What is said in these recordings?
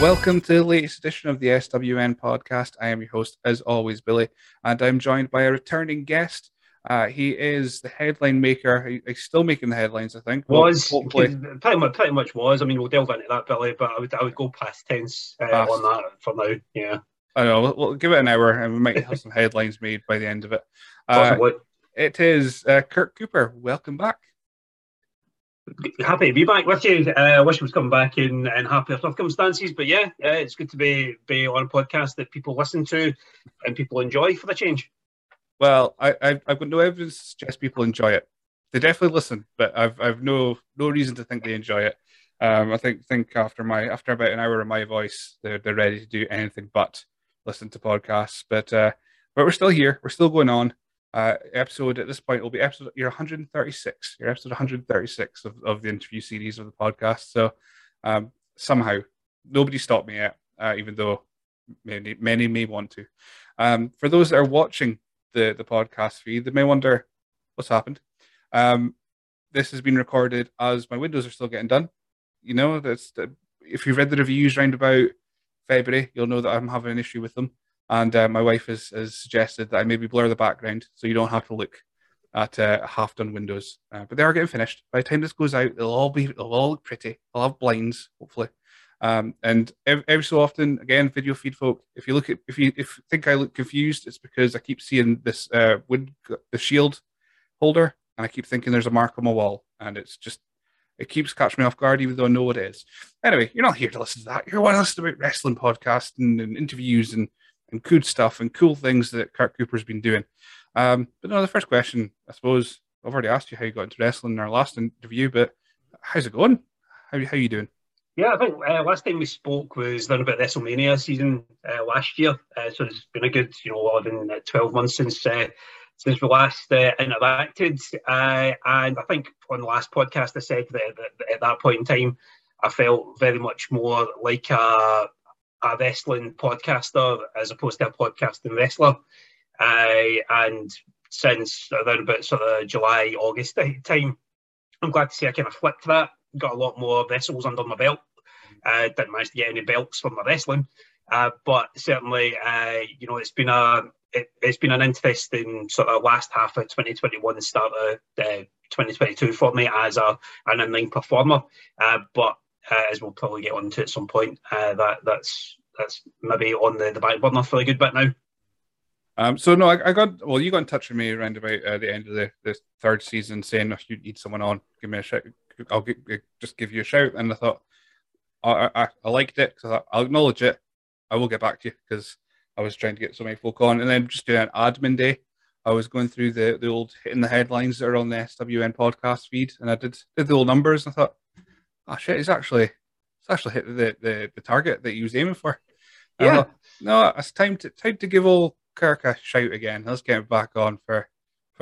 Welcome to the latest edition of the SWN Podcast. I am your host, as always, Billy, and I'm joined by a returning guest. He is the headline maker. He's still making the headlines, I think. Pretty much was. I mean, we'll delve into that, Billy, but I would go past tense on that for now. Yeah. I know. We'll give it an hour, and we might have some headlines made by the end of it. Possibly. It is Kirk Cooper. Welcome back. Happy to be back with you. I wish I was coming back in happier circumstances, but yeah, it's good to be on a podcast that people listen to and people enjoy for the change. Well, I've got no evidence to suggest people enjoy it. They definitely listen, but I've no reason to think they enjoy it. I think after about an hour of my voice, they're ready to do anything but listen to podcasts. But we're still here. We're still going on. Episode at this point will be episode 136. You're episode 136 of the interview series of the podcast. So somehow nobody stopped me yet, even though many may want to. For those that are watching the podcast feed, they may wonder what's happened. This has been recorded as my windows are still getting done. You know, if you've read the reviews round about February, you'll know that I'm having an issue with them. And my wife has suggested that I maybe blur the background so you don't have to look at half-done windows. But they are getting finished. By the time this goes out, it'll all look pretty. I'll have blinds, hopefully. And every so often, again, video feed folk, if you think I look confused, it's because I keep seeing this the shield holder, and I keep thinking there's a mark on my wall, and it keeps catching me off guard, even though I know what it is. Anyway, you're not here to listen to that. You're want to listen about wrestling podcasts and interviews and good stuff and cool things that Kirk Cooper's been doing. But no, the first question, I suppose, I've already asked you how you got into wrestling in our last interview, but how's it going? How are you doing? Yeah, I think last time we spoke was around about WrestleMania season last year. So it's been a good, 12 months since we last interacted. And I think on the last podcast, I said that at that point in time, I felt very much more like a wrestling podcaster as opposed to a podcasting wrestler, and since around about sort of July, August time, I'm glad to say I kind of flipped that, got a lot more vessels under my belt. Didn't manage to get any belts from my wrestling, but certainly it's been an interesting sort of last half of 2021, start of 2022 for me as an online performer, but as we'll probably get onto at some point, that's maybe on the back burner for a good bit now. So no, you got in touch with me around about the end of the third season, saying if you need someone on, give me a shout. I'll just give you a shout. And I thought I liked it, because I'll acknowledge it. I will get back to you, because I was trying to get so many folk on, and then just doing an admin day. I was going through the old hitting the headlines that are on the SWN podcast feed, and I did the old numbers, and I thought, oh shit, it's actually hit the target that he was aiming for. Yeah. No, it's time to give old Kirk a shout again. Let's get him back on for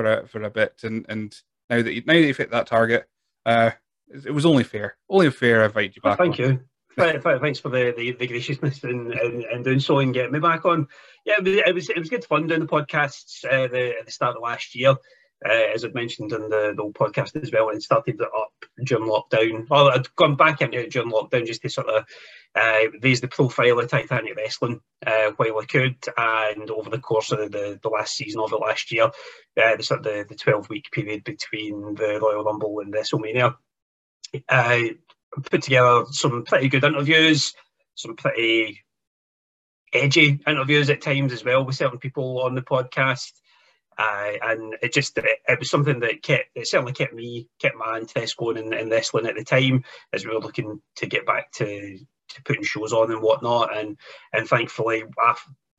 a bit. And now that you've hit that target, it was only fair. Only fair I invite you back. Thank you. Thanks for the graciousness in doing so and getting me back on. Yeah, it was good fun doing the podcasts at the start of last year. As I've mentioned in the old podcast as well, and started it up during lockdown. Well, I'd gone back into it during lockdown just to sort of raise the profile of Titanic Wrestling while I could. And over the course of the last season of it last year, the 12-week period between the Royal Rumble and WrestleMania, I put together some pretty good interviews, some pretty edgy interviews at times as well with certain people on the podcast. And it was something that kept my interest going in wrestling at the time, as we were looking to get back to putting shows on and whatnot. And thankfully,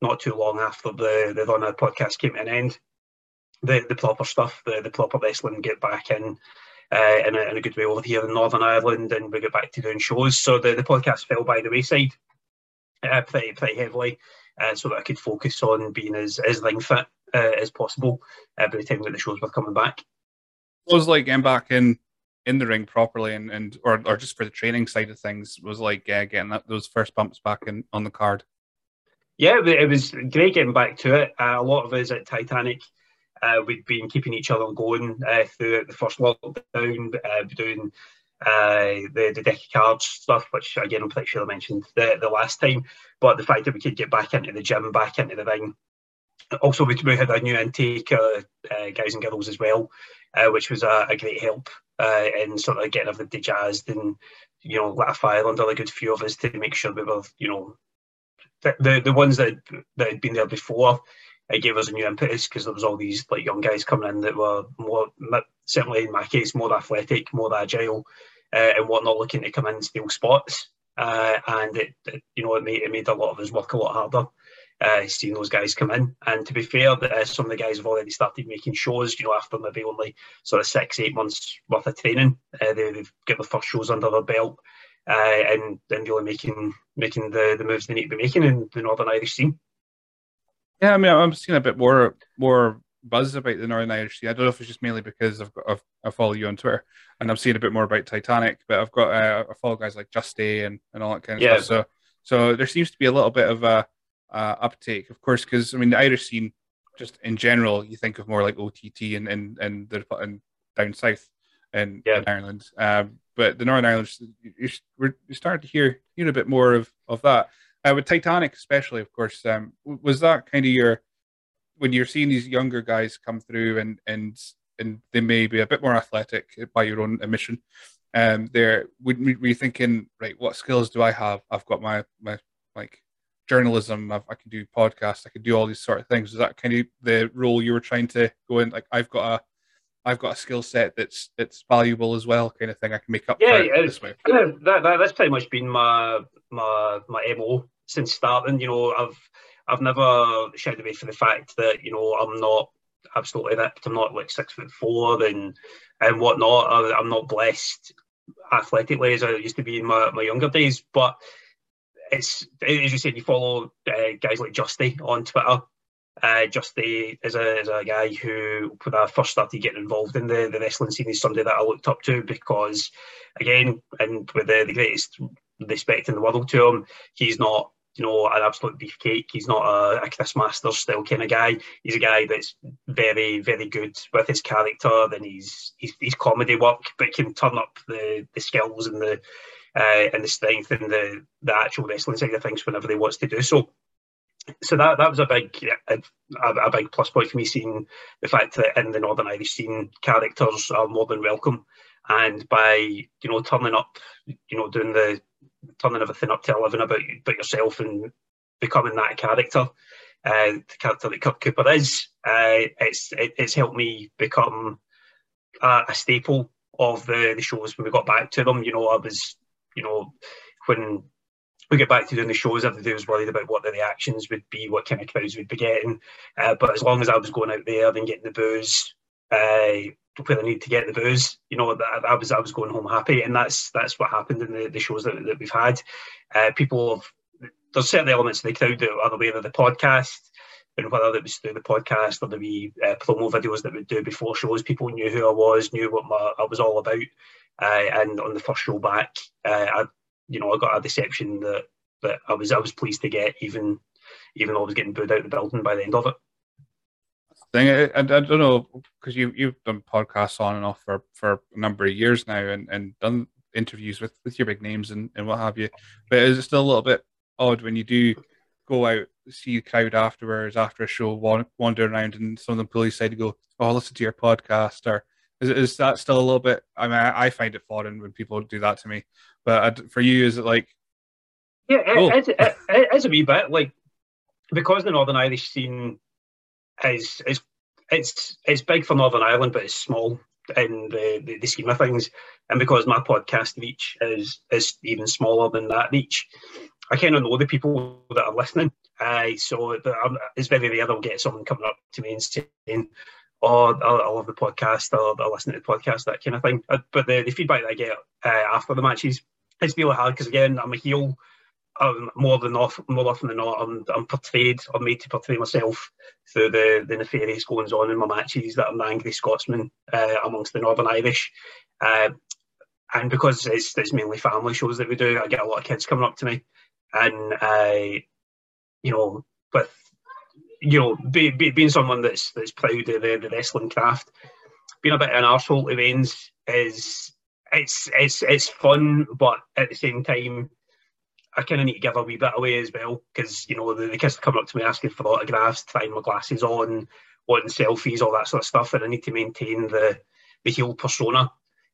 not too long after the run of the podcast came to an end, the proper stuff, the proper wrestling get back in a good way over here in Northern Ireland, and we got back to doing shows. So the podcast fell by the wayside pretty heavily, so that I could focus on being as ring fit as possible by the time that the shows were coming back. It was like getting back in the ring properly, or just for the training side of things, was like getting those first bumps back in on the card. Yeah, it was great getting back to it. A lot of us at Titanic, we'd been keeping each other going through the first lockdown, doing the Dicky Card stuff, which again I'm pretty sure I mentioned the last time, but the fact that we could get back into the gym, back into the ring. Also, we had a new intake guys and girls as well, which was a great help in sort of getting everybody jazzed and, you know, lit a fire under a good few of us to make sure we were, you know, the ones that had been there before. It gave us a new impetus because there was all these like young guys coming in that were more, certainly in my case, more athletic, more agile, and whatnot, looking to come in and steal spots. And it you know, it made a lot of us work a lot harder. Seeing those guys come in, and to be fair, some of the guys have already started making shows. You know, after maybe only sort of 6-8 months worth of training, they've got the first shows under their belt, and really making the moves they need to be making in the Northern Irish scene. Yeah, I mean, I'm seeing a bit more buzz about the Northern Irish scene. I don't know if it's just mainly because I follow you on Twitter, and I'm seeing a bit more about Titanic. But I've got I follow guys like Justy and all that kind of stuff. So there seems to be a little bit of a uptake, of course, because I mean the Irish scene, just in general, you think of more like OTT and down south in Ireland, but the Northern Ireland, you're starting to hear a bit more of that with Titanic, especially, of course. Was that kind of when you're seeing these younger guys come through and they may be a bit more athletic by your own admission? Were you thinking, right, what skills do I have? I've got my like journalism, I can do podcasts, I can do all these sort of things. Is that kind of the role you were trying to go in? Like, I've got a skill set that's valuable as well, kind of thing. I can make up for it this way. That's pretty much been my MO since starting. You know, I've never shied away from the fact that, you know, I'm not absolutely ripped. I'm not like 6'4" and whatnot. I'm not blessed athletically as I used to be in my younger days, but it's, as you said, you follow guys like Justy on Twitter. Justy is a guy who, when I first started getting involved in the wrestling scene, is somebody that I looked up to because, again, and with the greatest respect in the world to him, he's not, you know, an absolute beefcake. He's not a Chris Masters style kind of guy. He's a guy that's very, very good with his character and his comedy work, but can turn up the skills and the strength and the actual wrestling side of things whenever they wants to do so. So that was a big plus point for me, seeing the fact that in the Northern Irish scene, characters are more than welcome, and by, you know, turning up, you know, turning everything up to 11 about yourself and becoming that character, the character that Kirk Cooper is, it's helped me become a staple of the shows when we got back to them. You know, I was, you know, when we get back to doing the shows, everybody was worried about what the reactions would be, what kind of crowds we'd be getting. But as long as I was going out there and getting the booze where I need to get the booze, you know, I was going home happy, and that's what happened in the shows that we've had. There's certain elements of the crowd that are aware of the podcast, and whether it was through the podcast or the wee promo videos that we do before shows, people knew who I was, knew what I was all about. And on the first show back, I got a reception that I was pleased to get, even though I was getting booed out of the building by the end of it. I don't know, because you've done podcasts on and off for a number of years now, and done interviews with your big names and what have you. But is it still a little bit odd when you do go out, see the crowd afterwards, after a show, wander around, and some of them pull you aside to go, oh, listen to your podcast? Or is that still a little bit, I mean, I find it foreign when people do that to me, but for you, is it like... Yeah, it's a wee bit, like, because the Northern Irish scene is big for Northern Ireland, but it's small in the scheme of things, and because my podcast reach is even smaller than that reach, I kind of know the people that are listening. It's very rare I'll get someone coming up to me and saying, oh, I love the podcast, I listen to the podcast, that kind of thing. But the feedback that I get after the matches, it's really hard because, again, I'm a heel. More often than not, I'm portrayed or made to portray myself through the nefarious goings on in my matches, that I'm the angry Scotsman amongst the Northern Irish. And because it's mainly family shows that we do, I get a lot of kids coming up to me. And being someone that's proud of the wrestling craft, being a bit of an arsehole to veins is it's fun, but at the same time, I kind of need to give a wee bit away as well, because, you know, the kids are coming up to me asking for autographs, trying my glasses on, wanting selfies, all that sort of stuff, and I need to maintain the heel persona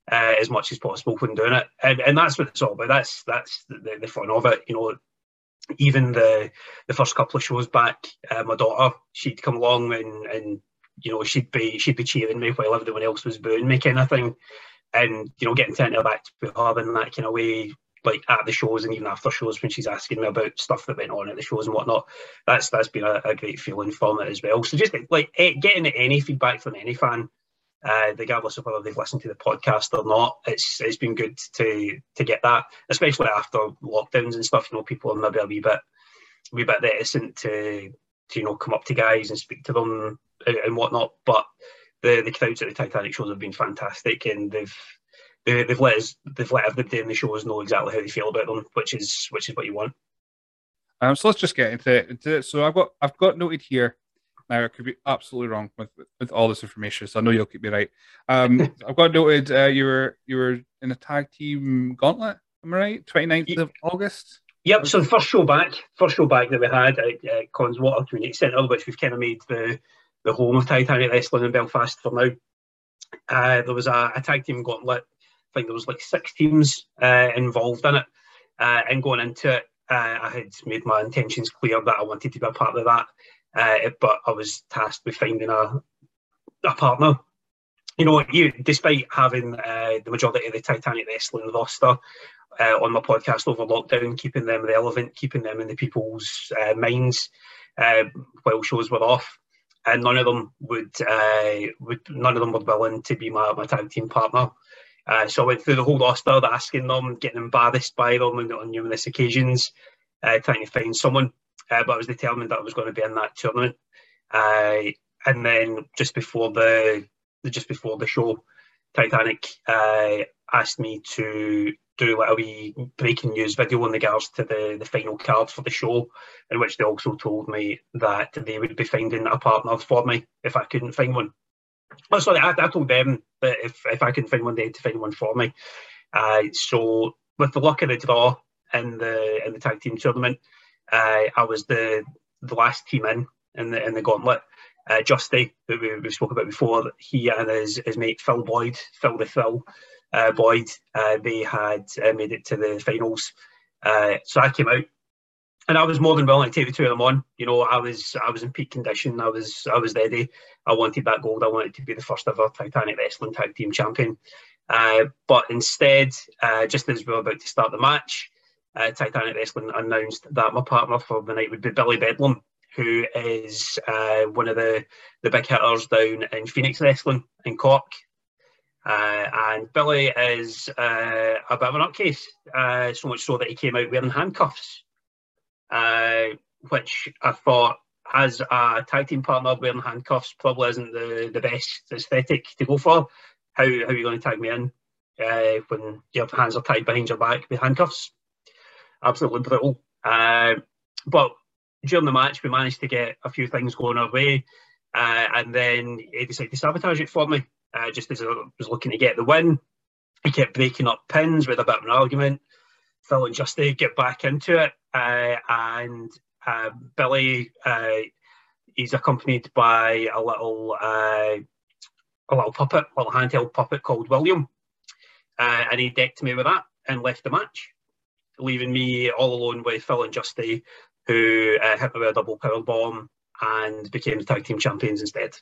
as much as possible when doing it, and that's what it's all about. That's the fun of it, you know. Even the first couple of shows back, my daughter, she'd come along and you know, she'd be cheering me while everyone else was booing me, kind of thing, and, you know, getting to interact with her in that kind of way, like at the shows and even after shows when she's asking me about stuff that went on at the shows and whatnot. That's been a great feeling from it as well. So just like getting any feedback from any fan, regardless of whether they've listened to the podcast or not, it's been good to get that, especially after lockdowns and stuff. You know, people are maybe a wee bit reticent to you know, come up to guys and speak to them and whatnot. But the crowds at the Titanic shows have been fantastic, and they've let everybody in the shows know exactly how they feel about them, which is what you want. So let's just get into it. So I've got noted here. Now, I could be absolutely wrong with all this information, so I know you'll keep me right. I've got noted you were in a tag team gauntlet, am I right? 29th of August? Yep, so the first show back that we had at Connswater Community Centre, which we've kind of made the home of Titanic Wrestling in Belfast for now. There was a tag team gauntlet. I think there was like 6 teams involved in it. And going into it, I had made my intentions clear that I wanted to be a part of that. But I was tasked with finding a partner. You know, despite having the majority of the Titanic Wrestling roster on my podcast over lockdown, keeping them relevant, keeping them in the people's minds while shows were off, and none of them were willing to be my tag team partner. So I went through the whole roster, asking them, getting embarrassed by them on numerous occasions, trying to find someone. But I was determined that I was going to be in that tournament. And then just before the show, Titanic asked me to do like a wee breaking news video in regards to the final card for the show, in which they also told me that they would be finding a partner for me if I couldn't find one. Oh, sorry, I told them that if I couldn't find one, they had to find one for me. So with the luck of the draw in the tag team tournament, I was the last team in the gauntlet. Justy, who we spoke about before, he and his mate Phil Boyd, Phil the Thrill, they had made it to the finals. So I came out, and I was more than willing to take the two of them on. You know, I was in peak condition. I was ready. I wanted that gold. I wanted to be the first ever Titanic Wrestling Tag Team Champion. But instead, just as we were about to start the match, Titanic Wrestling announced that my partner for the night would be Billy Bedlam, who is one of the big hitters down in Phoenix Wrestling in Cork. And Billy is a bit of an upcase, so much so that he came out wearing handcuffs, which I thought, as a tag team partner, wearing handcuffs probably isn't the best aesthetic to go for. How are you going to tag me in when your hands are tied behind your back with handcuffs? Absolutely brutal. But during the match, we managed to get a few things going our way, and then he decided to sabotage it for me. Just as I was looking to get the win, he kept breaking up pins with a bit of an argument. Phil and Justy get back into it, and Billy, he's accompanied by a little handheld puppet called William, and he decked me with that and left the match, leaving me all alone with Phil and Justy, who hit me with a double power bomb and became the tag team champions instead.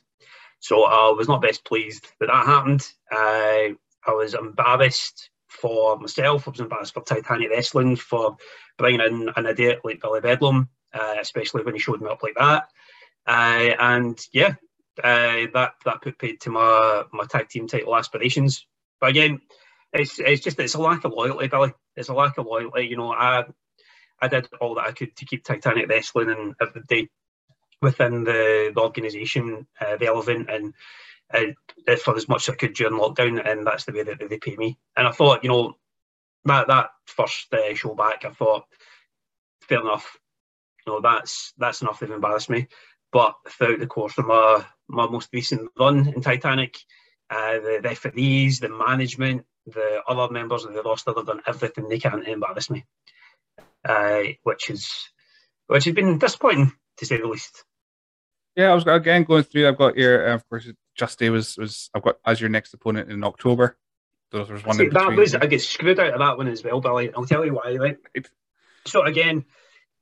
So I was not best pleased that happened. I was embarrassed for myself. I was embarrassed for Titanic Wrestling for bringing in an idiot like Billy Bedlam, especially when he showed me up like that. That put paid to my tag team title aspirations. But again, it's a lack of loyalty, Billy. It's a lack of loyalty. You know, I did all that I could to keep Titanic Wrestling and every day within the organisation relevant, and for as much as I could during lockdown, and that's the way that they pay me. And I thought, you know, that first show back, I thought, fair enough. You know, that's enough. They've embarrassed me. But throughout the course of my most recent run in Titanic, the referees, the management, the other members of the roster, they've done everything they can to embarrass me, which has been disappointing, to say the least. Yeah, I was again going through. I've got here, of course, Justy was I've got as your next opponent in October. So there was one. See, that was, I get screwed out of that one as well, Billy. I'll tell you why. Right? So again,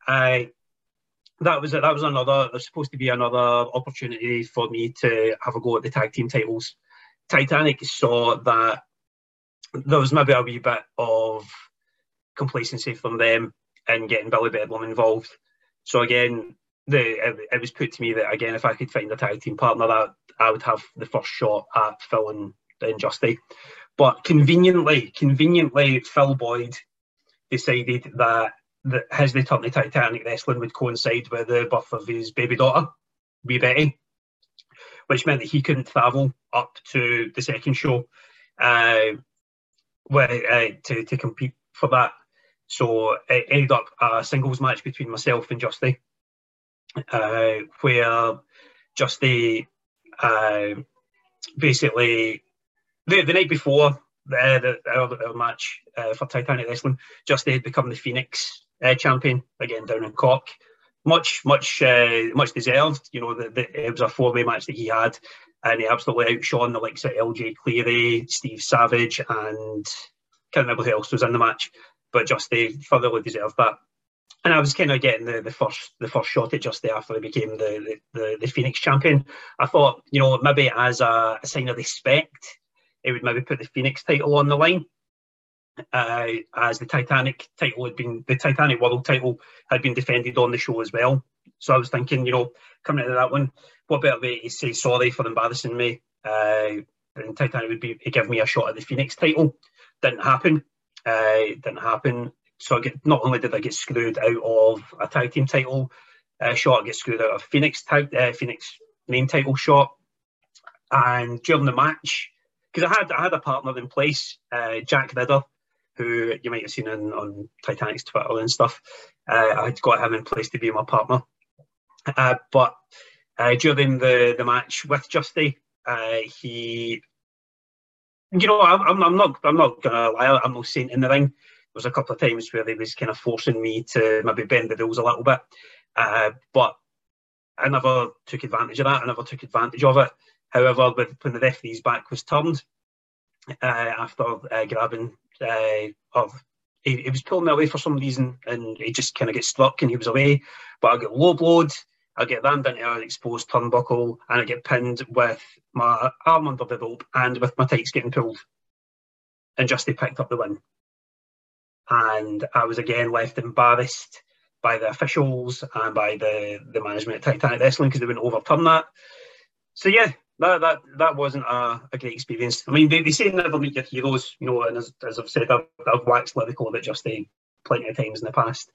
that was it. That was another. There's supposed to be another opportunity for me to have a go at the tag team titles. Titanic saw that there was maybe a wee bit of complacency from them in getting Billy Bedlam involved. So again, it was put to me that again, if I could find a tag team partner, that I would have the first shot at Phil and Justy. But conveniently, Phil Boyd decided that his return to Titanic Wrestling would coincide with the birth of his baby daughter, wee Betty, which meant that he couldn't travel up to the second show to compete for that. So it ended up a singles match between myself and Justy, where Justy basically... The night before our match for Titanic Wrestling, Justy had become the Phoenix Champion, again down in Cork. Much deserved. You know, it was a four-way match that he had, and he absolutely outshone the likes of LJ Cleary, Steve Savage, and can't remember who else was in the match, but Justy thoroughly deserved that. And I was kind of getting the first shot at Justy after he became the Phoenix Champion. I thought, you know, maybe as a sign of respect, it would maybe put the Phoenix title on the line, as the Titanic World title had been defended on the show as well. So I was thinking, you know, coming into that one, what better way to say sorry for embarrassing me than Titanic would be to give me a shot at the Phoenix title. Didn't happen. So not only did I get screwed out of a tag team title shot, I get screwed out of Phoenix main title shot. And during the match, because I had a partner in place, Jack Ridder, who you might have seen on Titanic's Twitter and stuff. I'd got him in place to be my partner. But during the match with Justy, he, you know, I'm not gonna lie, I'm no saint in the ring. There was a couple of times where they was kind of forcing me to maybe bend the rules a little bit, but I never took advantage of that. I never took advantage of it. However, when the referee's back was turned, after grabbing, he was pulling me away for some reason, and he just kind of gets struck and he was away. But I get low blowed, I get rammed into an exposed turnbuckle, and I get pinned with my arm under the rope and with my tights getting pulled. And Justy picked up the win. And I was again left embarrassed by the officials and by the management at Titanic Wrestling, because they wouldn't overturn that. So yeah, that wasn't a great experience. I mean, they say never meet your heroes, you know, and as I've said, I've waxed lyrical about Justy plenty of times in the past,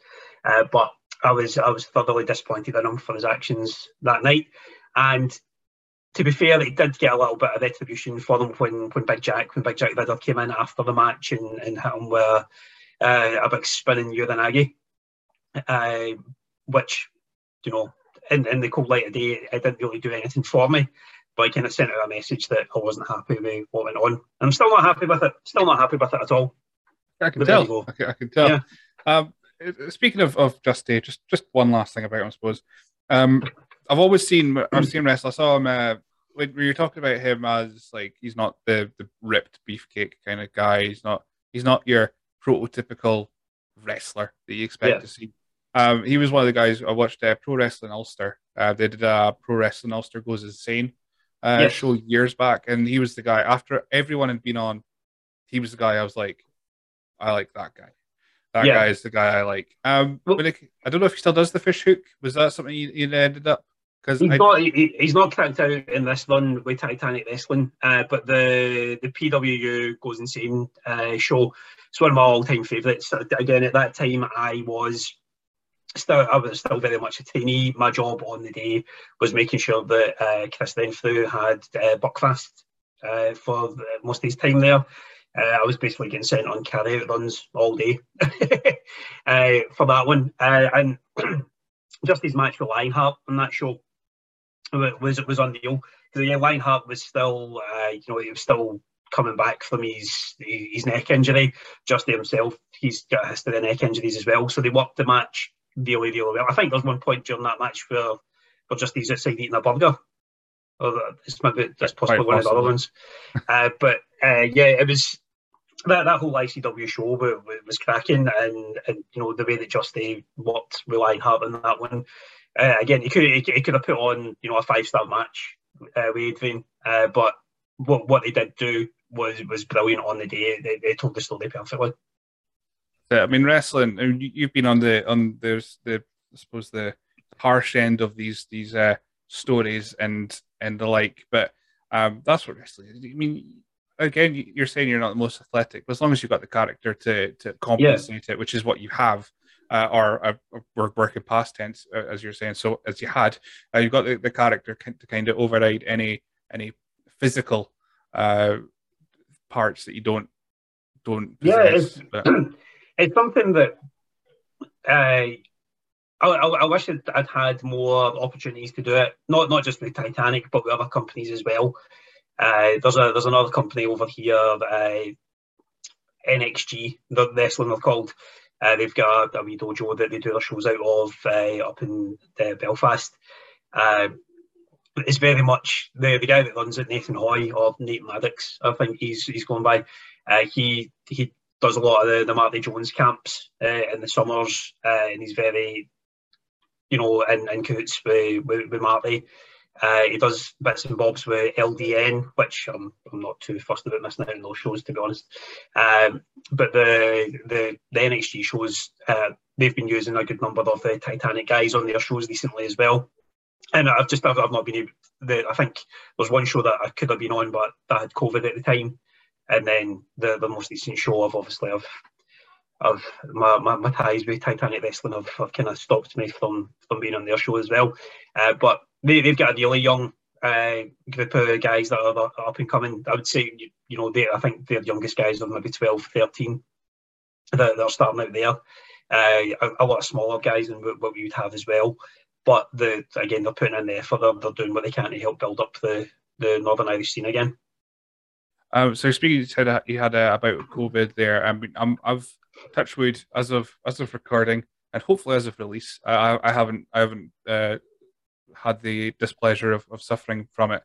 but I was thoroughly disappointed in him for his actions that night. And to be fair, it did get a little bit of retribution for him when Big Jack Ridder came in after the match and hit him with a big spinning Uranagi, which, you know, in the cold light of day, it didn't really do anything for me, but I kind of sent out a message that I wasn't happy with what went on. I'm still not happy with it. Still not happy with it at all. I can tell. Yeah. Speaking of Justy, just one last thing about him, I suppose. I've always seen, I've seen wrestlers. I saw him when you were talking about him as like he's not the ripped beefcake kind of guy. He's not your prototypical wrestler that you expect to see. He was one of the guys I watched Pro Wrestling Ulster. They did a Pro Wrestling Ulster Goes Insane show years back, and he was the guy. After everyone had been on, he was the guy I was like, I like that guy. That guy is the guy I like. Well, I don't know if he still does the fish hook. Was that something he ended up? Because he's not cracked out in this one with Titanic Wrestling, but the PWU Goes Insane show. It's one of my all-time favourites. Again, at that time, I was still very much a trainee. My job on the day was making sure that Chris Renfrew had Buckfast for most of his time there. I was basically getting sent on carry-out runs all day for that one. And just his match with Lionheart on that show was unreal. Because Lionheart was still, you know, he was still coming back from his neck injury. Justy himself, he's got a history of neck injuries as well. So they worked the match really, really well. I think there's one point during that match where Justy's outside eating a burger. That's possibly one of the other ones. Yeah, it was that whole ICW show was cracking, and you know the way that Justy worked with Lionheart in that one. Again, he could have put on a five-star match with Adrian, but what they did do was brilliant on the day. They told the story perfectly. Yeah, I mean, wrestling. I mean, you've been on the I suppose the harsh end of these stories and the like, but that's what wrestling is. I mean, again, you're saying you're not the most athletic, but as long as you've got the character to compensate it, which is what you have, or work in past tense, as you're saying. So as you had, you've got the character to kind of override any physical parts that you don't possess. Yeah, it's something that I wish I'd had more opportunities to do it. Not just with Titanic, but with other companies as well. There's another company over here, NXG, the wrestling they're called. They've got a wee dojo that they do their shows out of up in Belfast. It's very much the guy that runs it, Nathan Hoy, or Nate Maddox, I think he's going by. He does a lot of the Marty Jones camps in the summers, and he's very, in coots with Marty. He does bits and bobs with LDN, which I'm not too fussed about missing out on those shows, to be honest. But the NXG shows, they've been using a good number of the Titanic guys on their shows recently as well. And I've not been able. I think there's one show that I could have been on, but I had COVID at the time. And then the most recent show, I've my ties with Titanic Wrestling have kind of stopped me from being on their show as well. But they've got a really young group of guys that are up and coming. I would say, I think their youngest guys are maybe 12, 13 that are starting out there. A lot of smaller guys than what we would have as well. But again, they're putting in the effort. They're doing what they can to help build up the Northern Irish scene again. So speaking, you had about COVID there. I mean, I've touched wood as of recording and hopefully as of release. I haven't had the displeasure of suffering from it.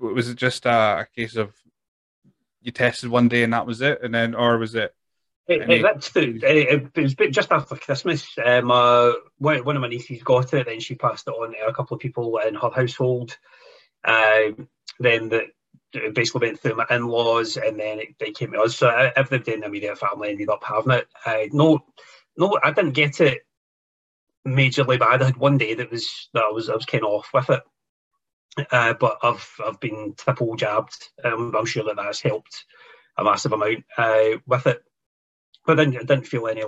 Was it just a case of you tested one day and that was it, and then, or was it? It was just after Christmas. One of my nieces got it, then she passed it on to a couple of people in her household. Then it basically went through my in-laws, and then it came to us. So everybody in the immediate family ended up having it. No, I didn't get it majorly bad. I had one day that I was kind of off with it, but I've been triple jabbed. I'm sure that's helped a massive amount with it. But then I didn't feel any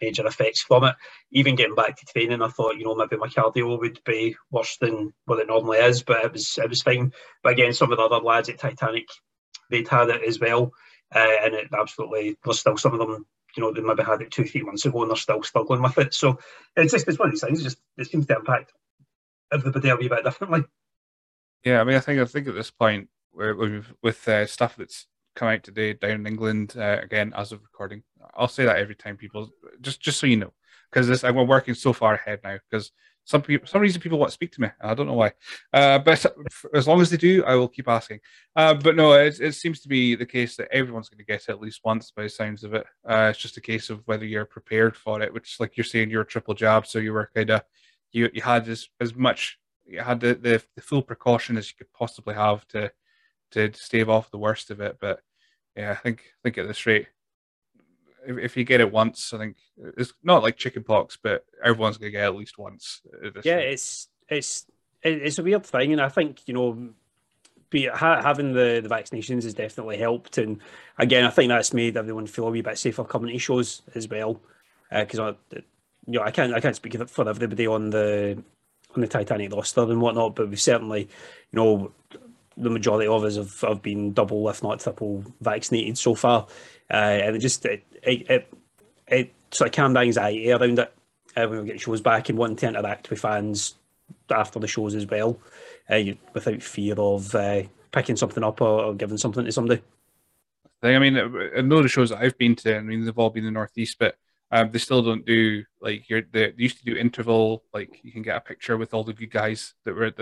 major effects from it. Even getting back to training, I thought, maybe my cardio would be worse than what it normally is, but it was fine. But again, some of the other lads at Titanic, they'd had it as well, and it absolutely. There's still some of them, they maybe had it 2-3 months ago, and they're still struggling with it. So it's one of these things. It seems to impact everybody a wee bit differently. Yeah, I mean, I think at this point, with stuff that's come out today down in England, again as of recording, I'll say that every time, people, just so you know, because this, I'm working so far ahead now, because some reason people want to speak to me, I don't know why, but as long as they do, I will keep asking. But no, it seems to be the case that everyone's going to get it at least once by the sounds of it. It's just a case of whether you're prepared for it, which, like you're saying, you're a triple jab, so you were kind of, you had the full precaution as you could possibly have to stave off the worst of it. But yeah, I think at this rate, if you get it once, I think it's not like chickenpox, but everyone's gonna get it at least once. Yeah, rate. It's a weird thing, and I think having the vaccinations has definitely helped. And again, I think that's made everyone feel a wee bit safer coming to shows as well, because I can't speak for everybody on the Titanic roster and whatnot, but we've certainly the majority of us have been double, if not triple, vaccinated so far, and it sort of calmed anxiety around it when we get shows back and wanting to interact with fans after the shows as well, without fear of picking something up or giving something to somebody. I mean, a lot of shows that I've been to, I mean, they've all been in the Northeast, but they still don't do, like, they used to do interval, like, you can get a picture with all the good guys that were at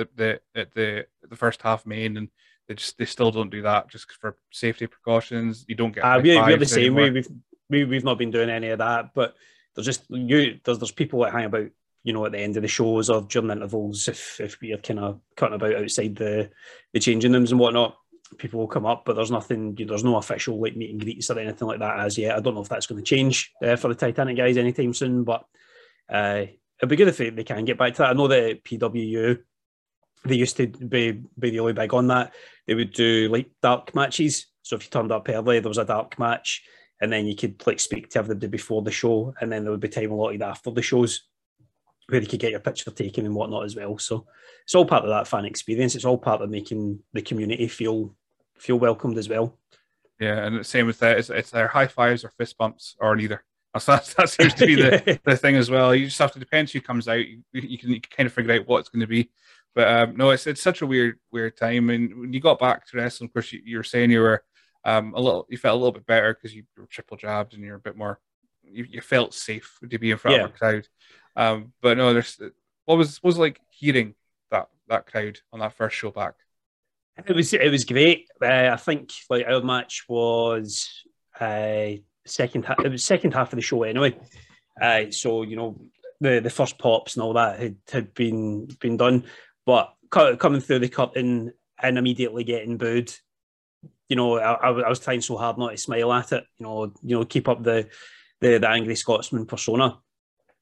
the first half main, and they still don't do that just for safety precautions. You don't get... we're the same. We've not been doing any of that, but there's just, there's people that hang about, you know, at the end of the shows or during intervals, if you're kind of cutting about outside the changing rooms and whatnot. People will come up, but there's nothing, there's no official like meet and greets or anything like that as yet. I don't know if that's going to change for the Titanic guys anytime soon, but it'd be good if they can get back to that. I know that PWU, they used to be really big on that. They would do like dark matches. So if you turned up early, there was a dark match, and then you could like speak to everybody before the show, and then there would be time allotted after the shows where you could get your picture taken and whatnot as well. So it's all part of that fan experience. It's all part of making the community feel welcomed as well. Yeah, and the same with that. It's their high fives or fist bumps or neither. That seems to be the thing as well. You just have to, depends who comes out. You can kind of figure out what it's going to be. But no, it's such a weird time. And when you got back to wrestling, of course, you were saying you were you felt a little bit better because you were triple jabbed and you're a bit more. You felt safe to be in front of a crowd. But no, what was like hearing that crowd on that first show back? It was great. I think like our match was second half of the show anyway. So you know the first pops and all that had been done, but coming through the curtain and immediately getting booed. You know, I was trying so hard not to smile at it. You know, keep up the angry Scotsman persona.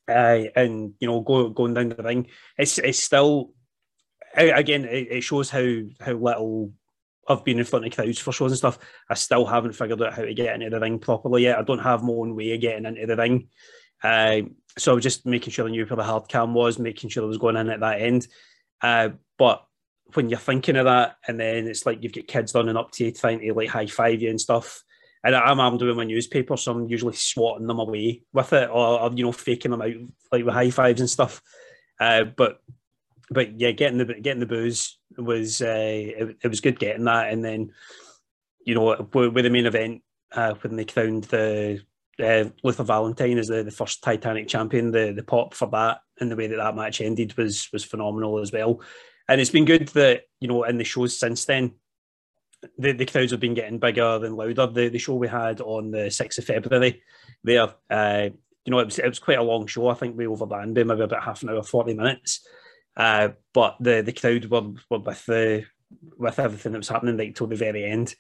And you know, going down the ring, it's still, again, it shows how little I've been in front of crowds for shows and stuff. I still haven't figured out how to get into the ring properly yet. I don't have my own way of getting into the ring. So I was just making sure I knew where the hard cam was, making sure I was going in at that end. But when you're thinking of that, and then it's like you've got kids running up to you trying to like high five you and stuff. And I'm doing my newspaper, so I'm usually swatting them away with it, or you know, faking them out like with high fives and stuff. But yeah, getting the booze was it was good getting that, and then you know with the main event when they crowned the Luther Valentine as the first Titanic champion, the pop for that and the way that match ended was phenomenal as well. And it's been good that you know in the shows since then. The crowds have been getting bigger and louder. The show we had on the 6th of February there, you know, it was quite a long show. I think we overran by maybe about half an hour, 40 minutes. But the crowd were with everything that was happening right till the very end.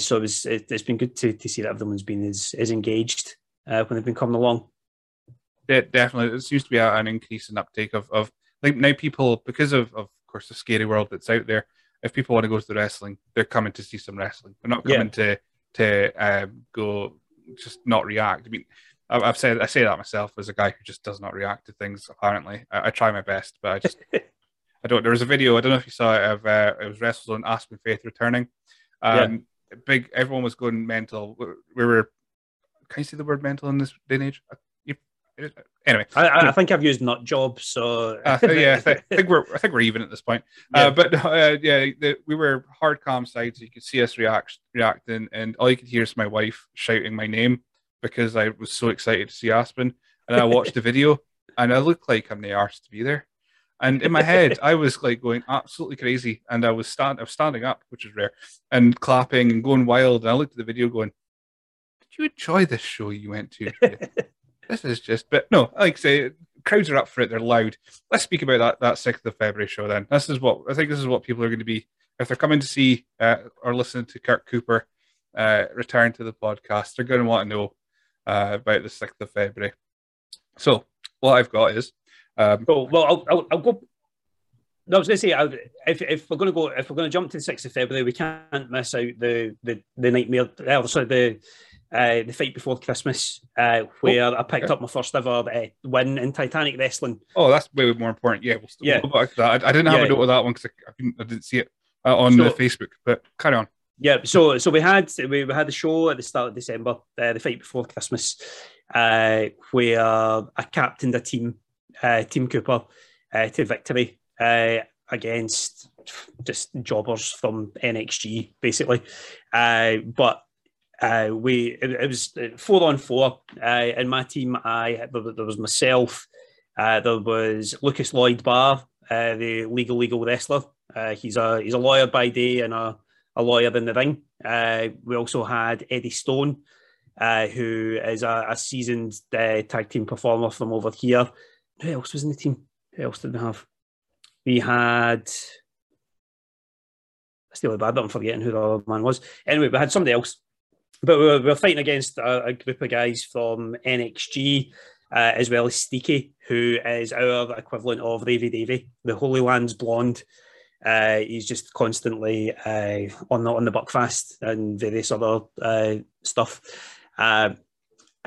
So it's been good to see that everyone's been as engaged when they've been coming along. Yeah, definitely. There seems to be an increase in uptake of I think now people, because of course, the scary world that's out there, if people want to go to the wrestling, they're coming to see some wrestling. They're not coming to go just not react. I mean, I say that myself as a guy who just does not react to things. Apparently, I try my best, but I just I don't. There was a video, I don't know if you saw it, of it was WrestleZone Aspen Faith returning. Big, everyone was going mental. We were. Can you say the word mental in this day and age? Anyway, I think I've used nut job, so I think we're even at this point. We were hard calm side, so you could see us reacting, and all you could hear is my wife shouting my name because I was so excited to see Aspen. And I watched the video, and I looked like I'm the arse to be there. And in my head, I was like going absolutely crazy, and I was standing up, which is rare, and clapping and going wild. And I looked at the video, going, "Did you enjoy this show you went to?" This is just, but no, like I say, crowds are up for it. They're loud. Let's speak about that 6th of February show then. This is what people are going to be, if they're coming to see or listening to Kirk Cooper return to the podcast, they're going to want to know about the 6th of February. So what I've got is... I'll go... No, I was going to say, if we're going to jump to the 6th of February, we can't miss out the nightmare, the fight before Christmas, where I picked up my first ever win in Titanic Wrestling. Oh, that's way more important. Yeah, we'll go back to that. I didn't have a note of that one because I didn't see it on Facebook, but carry on. Yeah, so we had the show at the start of December, the fight before Christmas, where I captained a team, Team Cooper, to victory against just jobbers from NXG, basically. It was 4-on-4 in my team. There was myself, there was Lucas Lloyd Barr, the legal wrestler. He's a lawyer by day and a lawyer in the ring. We also had Eddie Stone, who is a seasoned tag team performer from over here. Who else was in the team? Who else did we have? We had... That's the only bad bit, I'm forgetting who the other man was. Anyway, we had somebody else. But we were fighting against a group of guys from NXG, as well as Steaky, who is our equivalent of Ravy Davy, the Holy Land's blonde. He's just constantly on the Buckfast and various other stuff. And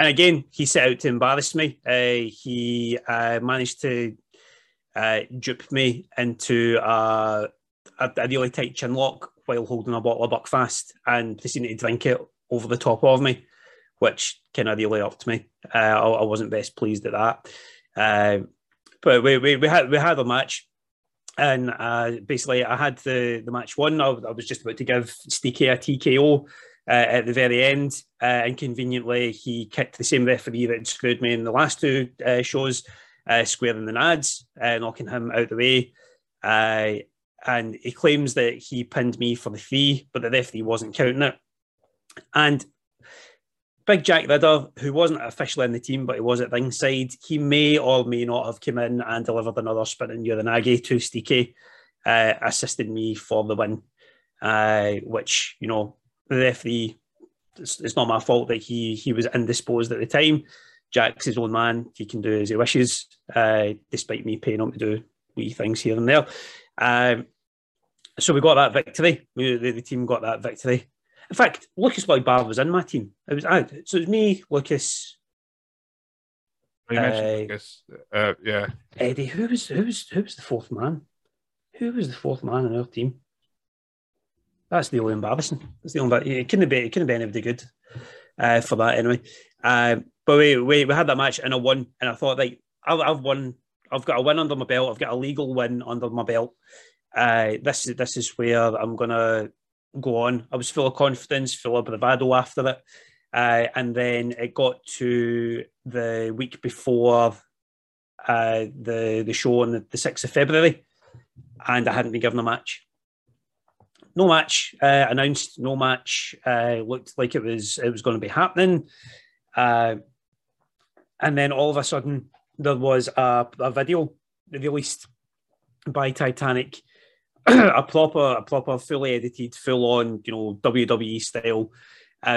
again, he set out to embarrass me. He managed to dupe me into a really tight chin lock while holding a bottle of Buckfast and proceeding to drink it over the top of me, which kind of really upped me. I wasn't best pleased at that. But we had a match, and basically I had the match won. I was just about to give Steaky a TKO at the very end, and conveniently he kicked the same referee that screwed me in the last two shows, square in the nads, knocking him out of the way. And he claims that he pinned me for the three, but the referee wasn't counting it. And Big Jack Ridder, who wasn't officially in the team, but he was at ringside, he may or may not have come in and delivered another spinning Uranage to Steaky, assisting me for the win, which, you know, the referee, it's not my fault that he was indisposed at the time. Jack's his own man. He can do as he wishes, despite me paying him to do wee things here and there. So we got that victory. The team got that victory. In fact, Lucas Lloyd Barr was in my team. It was me, Lucas. You mentioned Lucas. Yeah. Eddie, who was the fourth man? Who was the fourth man in our team? That's the only embarrassing. That's the only. It couldn't be anybody good for that anyway. But we had that match and I won, and I thought, like, I've won. I've got a win under my belt. I've got a legal win under my belt. This is where I'm gonna go on. I was full of confidence, full of bravado after it, and then it got to the week before the show on the 6th of February, and I hadn't been given a match. No match announced. No match looked like it was going to be happening, and then all of a sudden there was a video released by Titanic. a proper, fully edited, full-on, you know, WWE-style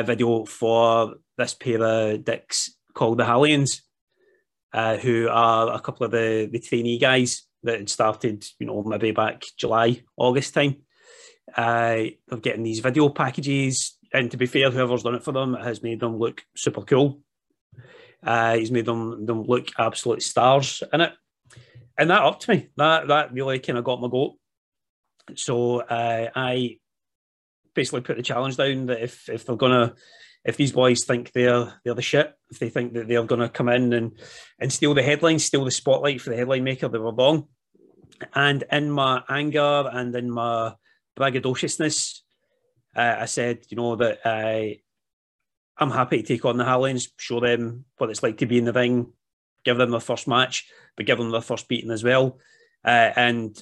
video for this pair of dicks called The Hallions, who are a couple of the trainee guys that had started, you know, maybe back July, August time, of getting these video packages. And to be fair, whoever's done it for them has made them look super cool. He's made them look absolute stars in it. And that upped me. That really kind of got my goat. So I basically put the challenge down that if they're gonna, if these boys think they're the shit, if they think that they're gonna come in and steal the headlines, steal the spotlight for the headline maker, they were wrong. And in my anger and in my braggadociousness, I said, you know, that I'm happy to take on the Hallions, show them what it's like to be in the ring, give them their first match, but give them their first beating as well, and.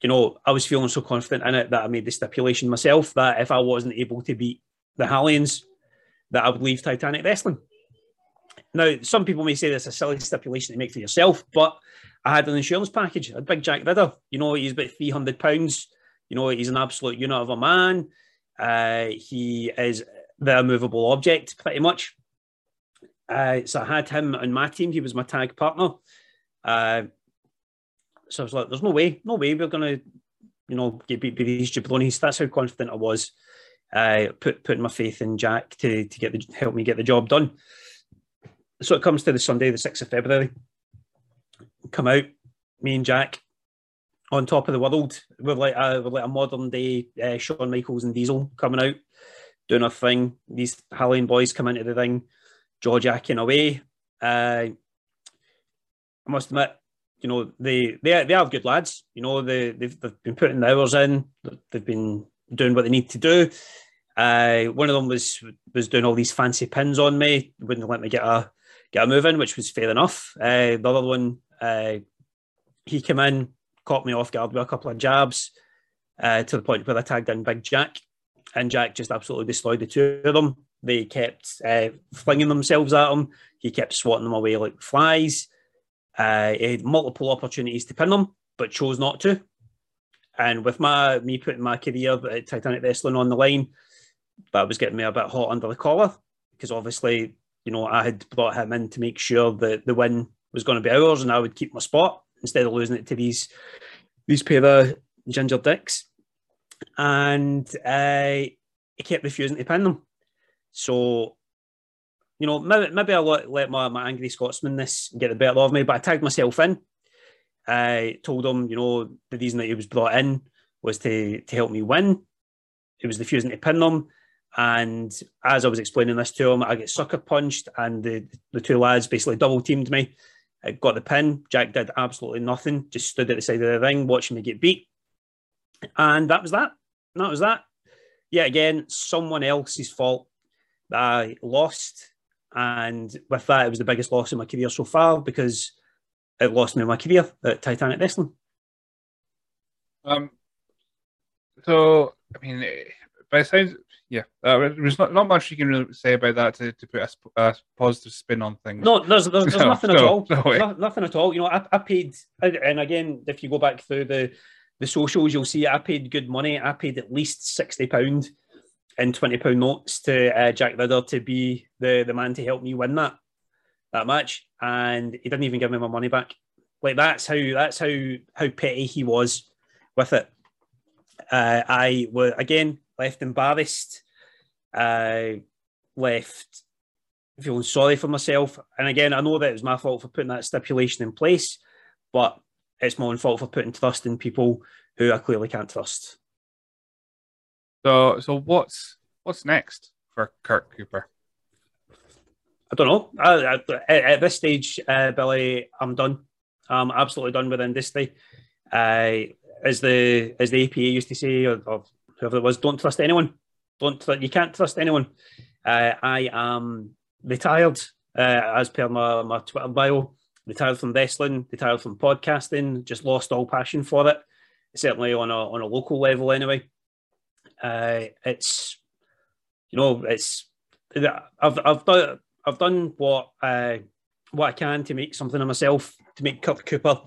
You know, I was feeling so confident in it that I made the stipulation myself that if I wasn't able to beat the Hallions, that I would leave Titanic Wrestling. Now, some people may say that's a silly stipulation to make for yourself, but I had an insurance package. I had Big Jack Ridder. You know, he's about £300. You know, he's an absolute unit of a man. He is the immovable object, pretty much. So I had him on my team. He was my tag partner. So I was like, there's no way we're going to, you know, get beat by these jabronis. That's how confident I was, putting my faith in Jack to help me get the job done. So it comes to the Sunday, the 6th of February. Come out, me and Jack, on top of the world. We're like a modern-day Shawn Michaels and Diesel coming out, doing our thing. These Hallion boys come into the ring, jaw-jacking away. I must admit, you know, they have good lads. You know, they've been putting the hours in. They've been doing what they need to do. One of them was doing all these fancy pins on me. Wouldn't let me get a move in, which was fair enough. The other one, he came in, caught me off guard with a couple of jabs, to the point where I tagged in Big Jack, and Jack just absolutely destroyed the two of them. They kept flinging themselves at him. He kept swatting them away like flies. He had multiple opportunities to pin them, but chose not to. And with me putting my career at Titanic Wrestling on the line, that was getting me a bit hot under the collar, because obviously, you know, I had brought him in to make sure that the win was going to be ours and I would keep my spot instead of losing it to these pair of ginger dicks. And he kept refusing to pin them. So, you know, maybe I let my angry Scotsmanness get the better of me, but I tagged myself in. I told him, you know, the reason that he was brought in was to help me win. He was refusing to pin them. And as I was explaining this to him, I get sucker punched, and the two lads basically double teamed me. I got the pin. Jack did absolutely nothing, just stood at the side of the ring watching me get beat. And that was that. And that was that. Yet again, someone else's fault. I lost, and with that, it was the biggest loss in my career so far, because it lost me my career at Titanic Wrestling. So, I mean, by the sounds, yeah, there's not much you can really say about that to put a positive spin on things. No, there's nothing at all. No, nothing at all. You know, I paid, and again, if you go back through the socials, you'll see I paid good money. I paid at least £60. In £20 notes to Jack Ridder to be the man to help me win that match, and he didn't even give me my money back. Like, that's how petty he was with it. I was again left embarrassed, left feeling sorry for myself. And again, I know that it was my fault for putting that stipulation in place, but it's my own fault for putting trust in people who I clearly can't trust. So what's next for Kirk Cooper? I don't know. At this stage, Billy, I'm done. I'm absolutely done with the industry. As the APA used to say, or whoever it was, don't trust anyone. You can't trust anyone. I am retired, as per my Twitter bio. Retired from wrestling. Retired from podcasting. Just lost all passion for it. Certainly on a local level, anyway. It's, you know, it's I've done what I can to make something of myself, to make Kirk Cooper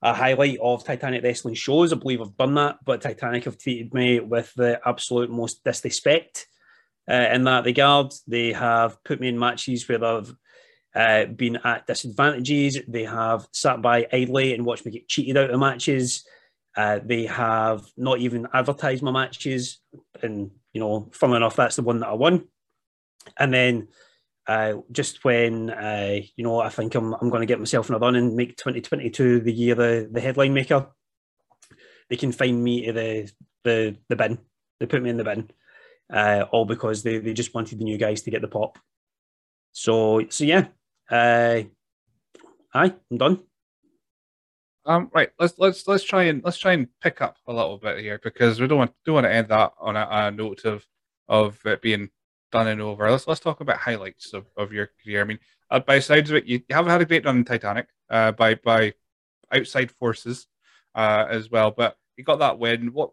a highlight of Titanic Wrestling shows. I believe I've done that, but Titanic have treated me with the absolute most disrespect in that regard. They have put me in matches where I've been at disadvantages. They have sat by idly and watched me get cheated out of matches. They have not even advertised my matches, and, you know, funnily enough, that's the one that I won. And then just when, you know, I think I'm going to get myself in a run and make 2022 the year the headline maker, they confine me to the bin. They put me in the bin, all because they just wanted the new guys to get the pop. So yeah, I'm done. Right, let's try and pick up a little bit here, because we don't want to end that on a note of it being done and over. Let's talk about highlights of your career. I mean, by the sides of it, you haven't had a great run in Titanic by outside forces as well, but you got that win. What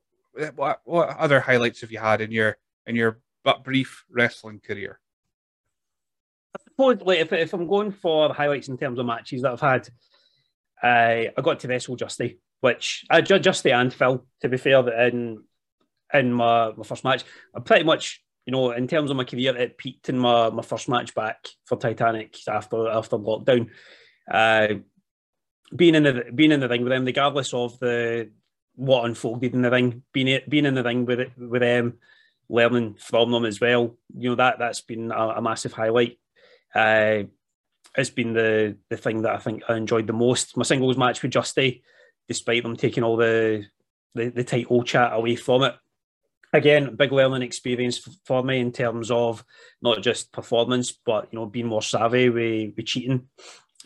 other highlights have you had in your but brief wrestling career? I suppose, like, if I'm going for highlights in terms of matches that I've had. I got to wrestle Justy, which Justy and Phil, to be fair, in my first match. I pretty much, you know, in terms of my career, it peaked in my first match back for Titanic after lockdown. Being in the ring with them, regardless of what unfolded in the ring, being in the ring with them, learning from them as well. You know, that's been a massive highlight. It's been the thing that I think I enjoyed the most. My singles match with Justy, despite them taking all the title chat away from it. Again, big learning experience for me in terms of not just performance, but, you know, being more savvy with cheating.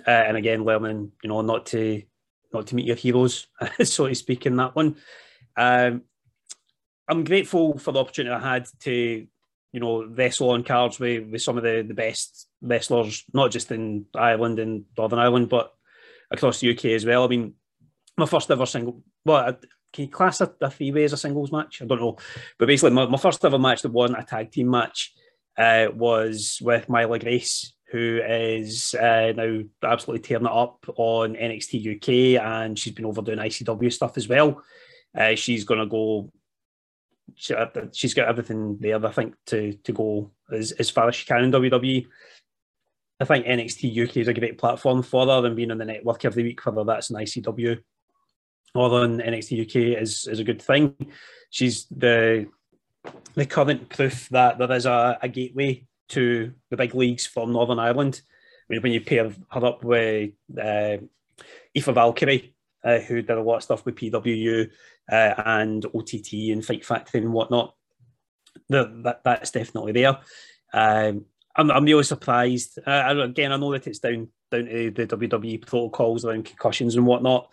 And again, learning, you know, not to not to meet your heroes, so to speak, in that one. I'm grateful for the opportunity I had to, you know, wrestle on cards with some of the best wrestlers, not just in Ireland and Northern Ireland, but across the UK as well. I mean, my first ever single, well, can you class a three-way as a singles match? I don't know. But basically, my first ever match that wasn't a tag team match was with Myla Grace, who is now absolutely tearing it up on NXT UK, and she's been over doing ICW stuff as well. She's going to go... She's got everything there, I think, to go as far as she can in WWE. I think NXT UK is a great platform for her, and being on the network every week, whether that's in ICW or on NXT UK, is a good thing. She's the current proof that there is a gateway to the big leagues from Northern Ireland. I mean, when you pair her up with Aoife Valkyrie, who did a lot of stuff with PWU and OTT and Fight Factory and whatnot, that's definitely there. I'm really surprised. Again, I know that it's down to the WWE protocols around concussions and whatnot,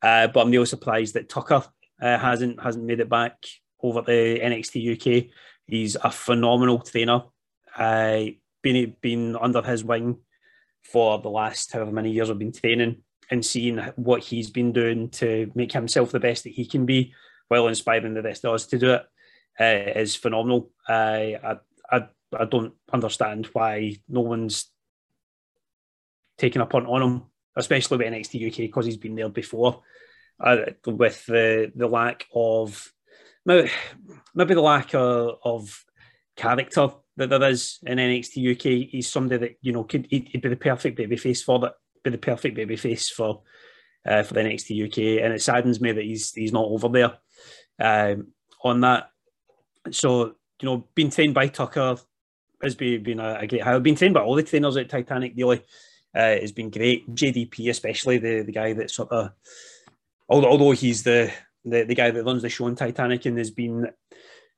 but I'm really surprised that Tucker hasn't made it back over to NXT UK. He's a phenomenal trainer. Been under his wing for the last however many years I've been training, and seeing what he's been doing to make himself the best that he can be while inspiring the rest of us to do it is phenomenal. I don't understand why no one's taking a punt on him, especially with NXT UK, because he's been there before. With the lack of, maybe the lack of character that there is in NXT UK, he's somebody that, you know, he'd be the perfect babyface for that. Be the perfect babyface for the NXT UK, and it saddens me that he's not over there on that. So, you know, being trained by Tucker has been a great help. Being trained by all the trainers at Titanic really has been great. JDP especially, the guy that sort of, although he's the guy that runs the show on Titanic and has been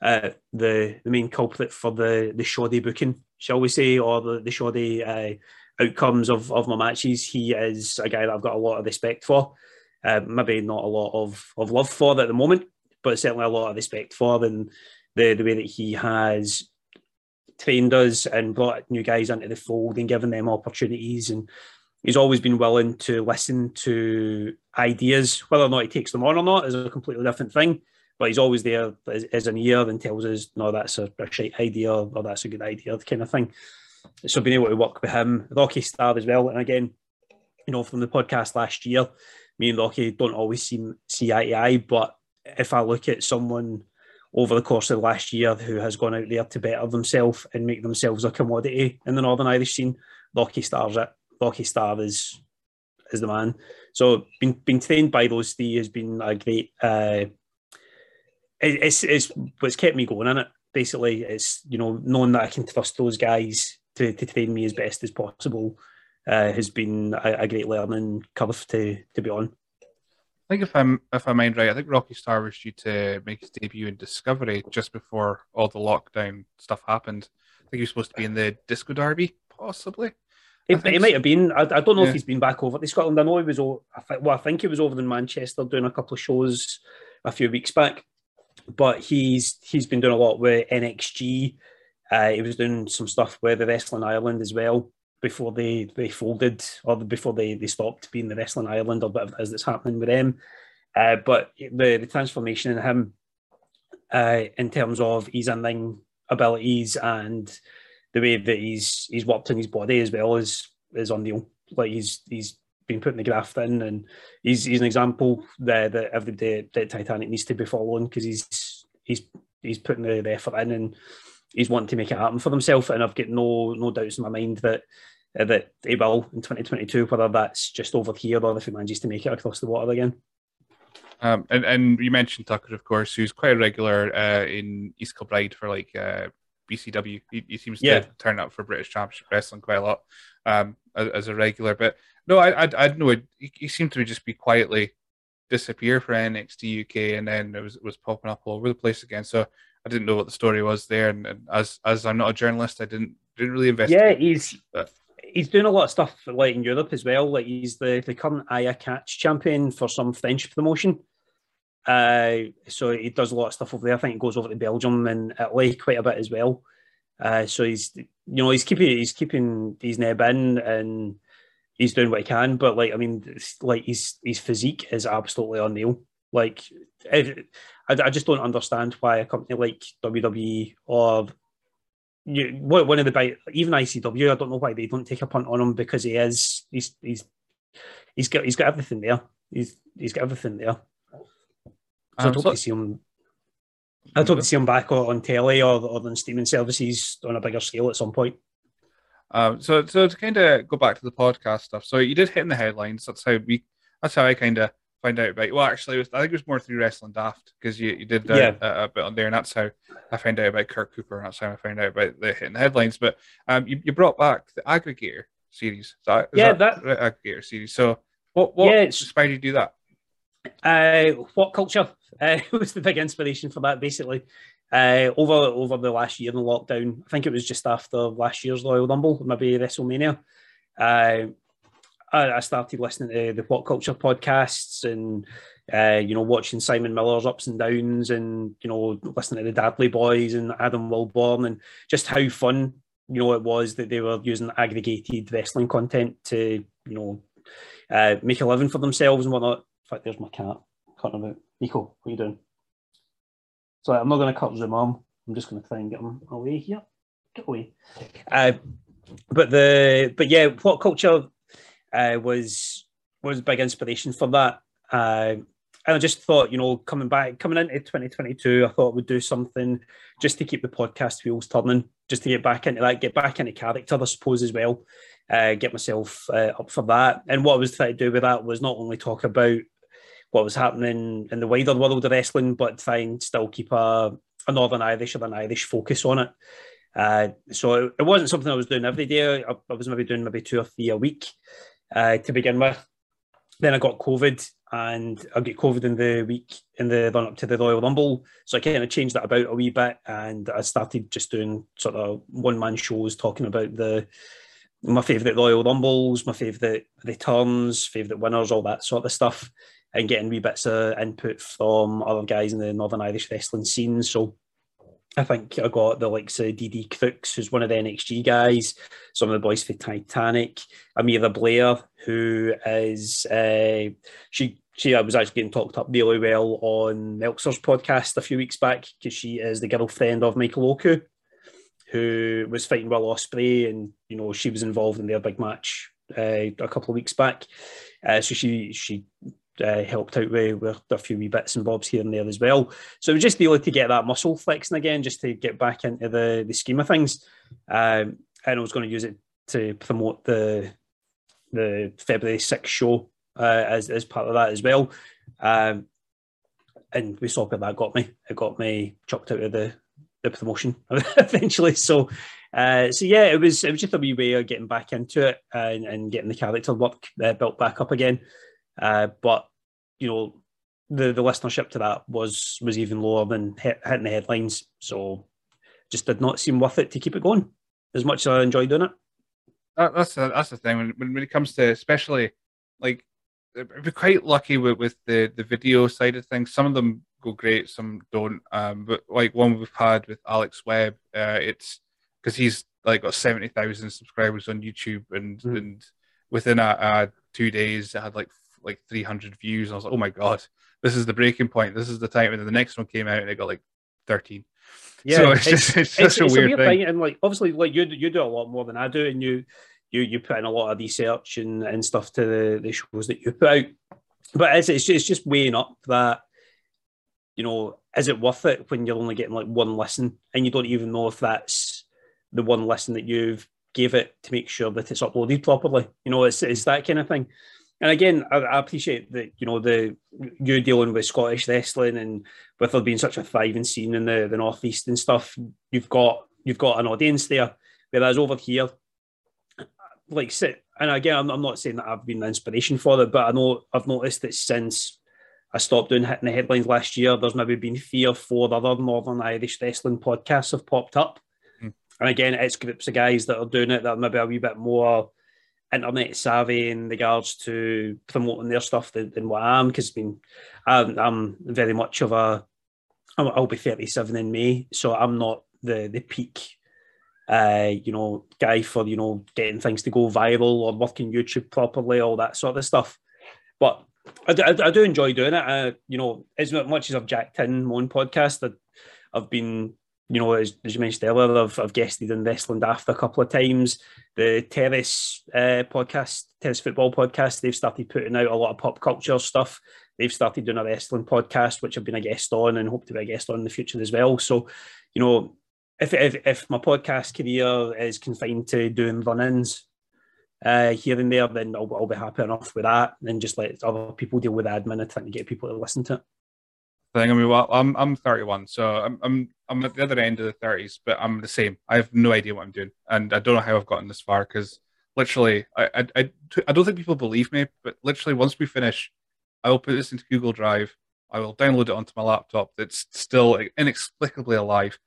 the main culprit for the shoddy booking, shall we say, or the shoddy outcomes of my matches. He is a guy that I've got a lot of respect for. Maybe not a lot of love for at the moment, but certainly a lot of respect for, and the way that he has trained us and brought new guys into the fold and given them opportunities. And he's always been willing to listen to ideas. Whether or not he takes them on or not is a completely different thing, but he's always there as an ear and tells us, no, that's a shite idea, or that's a good idea, kind of thing. So being able to work with him, Rocky Star as well, and again, you know, from the podcast last year, me and Rocky don't always see eye to eye, but if I look at someone over the course of the last year who has gone out there to better themselves and make themselves a commodity in the Northern Irish scene, Rocky Star's it. Rocky Star is the man. So being trained by those three has been a great. It's what's kept me going in it. Basically, it's, you know, knowing that I can trust those guys to train me as best as possible has been a great learning curve to be on. I think if I mind right, I think Rocky Star was due to make his debut in Discovery just before all the lockdown stuff happened. I think he was supposed to be in the Disco Derby, possibly. He might have been. I don't know if he's been back over to Scotland. I know he was. I think he was over in Manchester doing a couple of shows a few weeks back. But he's been doing a lot with NXG. He was doing some stuff with the Wrestling Ireland as well before they folded, or before they stopped being the Wrestling Ireland, or whatever it is that's happening with them. But the transformation in him in terms of his in-ring abilities and the way that he's worked in his body as well is unreal. Like he's been putting the graft in, and he's an example there that every day that Titanic needs to be following, because he's putting the effort in and he's wanting to make it happen for himself, and I've got no doubts in my mind that he will in 2022, whether that's just over here or if he manages to make it across the water again. And you mentioned Tucker, of course, who's quite regular in East Kilbride for like BCW. He seems to turn up for British Championship Wrestling quite a lot as a regular, but no, I don't know. He seemed to just be quietly disappear for NXT UK, and then it was popping up all over the place again. So I didn't know what the story was there, and as I'm not a journalist, I didn't really investigate. Yeah, he's he's doing a lot of stuff like in Europe as well. Like he's the current Aya Catch champion for some French promotion. So he does a lot of stuff over there. I think he goes over to Belgium and Italy quite a bit as well. So he's, you know, he's keeping his neb in and he's doing what he can. But like, I mean, like his physique is absolutely unreal. Like I just don't understand why a company like WWE or one of the big, even ICW, I don't know why they don't take a punt on him, because he's got everything there. He's got everything there. So I'd hope to see him. I'd hope to see him back on telly or on streaming services on a bigger scale at some point. So to kind of go back to the podcast stuff, so you did hit in the headlines. That's how I kind of find out about it. Well, actually, I think it was more through Wrestling Daft, because you did a bit on there, and that's how I found out about Kirk Cooper, and that's how I found out about the hitting the headlines. But you brought back the Aggregator series. Is that Aggregator series. So what inspired you to do that? What Culture was the big inspiration for that, basically. Over the last year in lockdown, I think it was just after last year's Royal Rumble, maybe WrestleMania, I started listening to the Pop Culture podcasts and, you know, watching Simon Miller's Ups and Downs and, you know, listening to the Dudley Boys and Adam Wilborn, and just how fun, you know, it was that they were using aggregated wrestling content to, you know, make a living for themselves and whatnot. In fact, there's my cat. Cutting him out. Nico, what are you doing? So I'm not going to cut Zoom on. I'm just going to try and get him away here. Get away. But What Culture was a big inspiration for that. And I just thought, you know, coming into 2022, I thought we'd do something just to keep the podcast wheels turning, just to get back into that, get back into character, I suppose, as well. Get myself up for that. And what I was trying to do with that was not only talk about what was happening in the wider world of wrestling, but try and still keep a Northern Irish or an Irish focus on it. So it wasn't something I was doing every day. I was doing 2 or 3 a week to begin with. Then I got COVID, and I got COVID in the run up to the Royal Rumble. So I kind of changed that about a wee bit, and I started just doing sort of one-man shows talking about my favourite Royal Rumbles, my favourite returns, favourite winners, all that sort of stuff, and getting wee bits of input from other guys in the Northern Irish wrestling scene. So I think I got the likes of DD Crooks, who's one of the NXG guys, some of the boys for Titanic, Amira Blair, who is, she was actually getting talked up really well on Meltzer's podcast a few weeks back, because she is the girlfriend of Michael Oku, who was fighting Will Ospreay, and, you know, she was involved in their big match a couple of weeks back. So she helped out with a few wee bits and bobs here and there as well. So it was just really to get that muscle flexing again, just to get back into the scheme of things. And I was going to use it to promote the February 6th show as part of that as well. And we saw where that got me. It got me chucked out of the promotion eventually. So it was just a wee way of getting back into it and getting the character work built back up again. But, you know, the listenership to that was even lower than hitting the headlines. So just did not seem worth it to keep it going as much as I enjoy doing it. That's the thing. When it comes to, especially, like, we're quite lucky with the video side of things. Some of them go great, some don't. But like one we've had with Alex Webb, it's because he's like got 70,000 subscribers on YouTube, and within 2 days it had like 300 views, and I was like, oh my god, this is the breaking point, this is the time. And then the next one came out and it got like 13. Yeah, so it's just a weird thing. And like, obviously, like you do a lot more than I do, and you put in a lot of research and stuff to the shows that you put out, but it's just weighing up that, you know, is it worth it when you're only getting like one listen, and you don't even know if that's the one listen that you've gave it to make sure that it's uploaded properly. You know, it's that kind of thing. And again, I appreciate that, you know, you dealing with Scottish wrestling, and with there being such a thriving scene in the Northeast and stuff, you've got an audience there. Whereas over here, like, and again, I'm not saying that I've been the inspiration for it, but I know I've noticed that since I stopped doing hitting the headlines last year, there's maybe been 3 or 4 other Northern Irish wrestling podcasts have popped up. Mm. And again, it's groups of guys that are doing it that are maybe a wee bit more internet savvy in regards to promoting their stuff than what I am, because I'm very much of a, I'll be 37 in May, so I'm not the peak guy for, getting things to go viral or working YouTube properly, all that sort of stuff. But I do enjoy doing it. As much as I've jacked in my own podcast, I've been, as you mentioned earlier, I've guested in Wrestling After a couple of times. The Terrace Football Podcast, they've started putting out a lot of pop culture stuff. They've started doing a wrestling podcast, which I've been a guest on and hope to be a guest on in the future as well. So, if my podcast career is confined to doing run-ins here and there, then I'll be happy enough with that, and just let other people deal with admin and trying to get people to listen to it. I mean, well, I'm 31, so I'm at the other end of the 30s, but I'm the same. I have no idea what I'm doing, and I don't know how I've gotten this far, because literally, I don't think people believe me, but literally once we finish, I will put this into Google Drive, I will download it onto my laptop that's still inexplicably alive,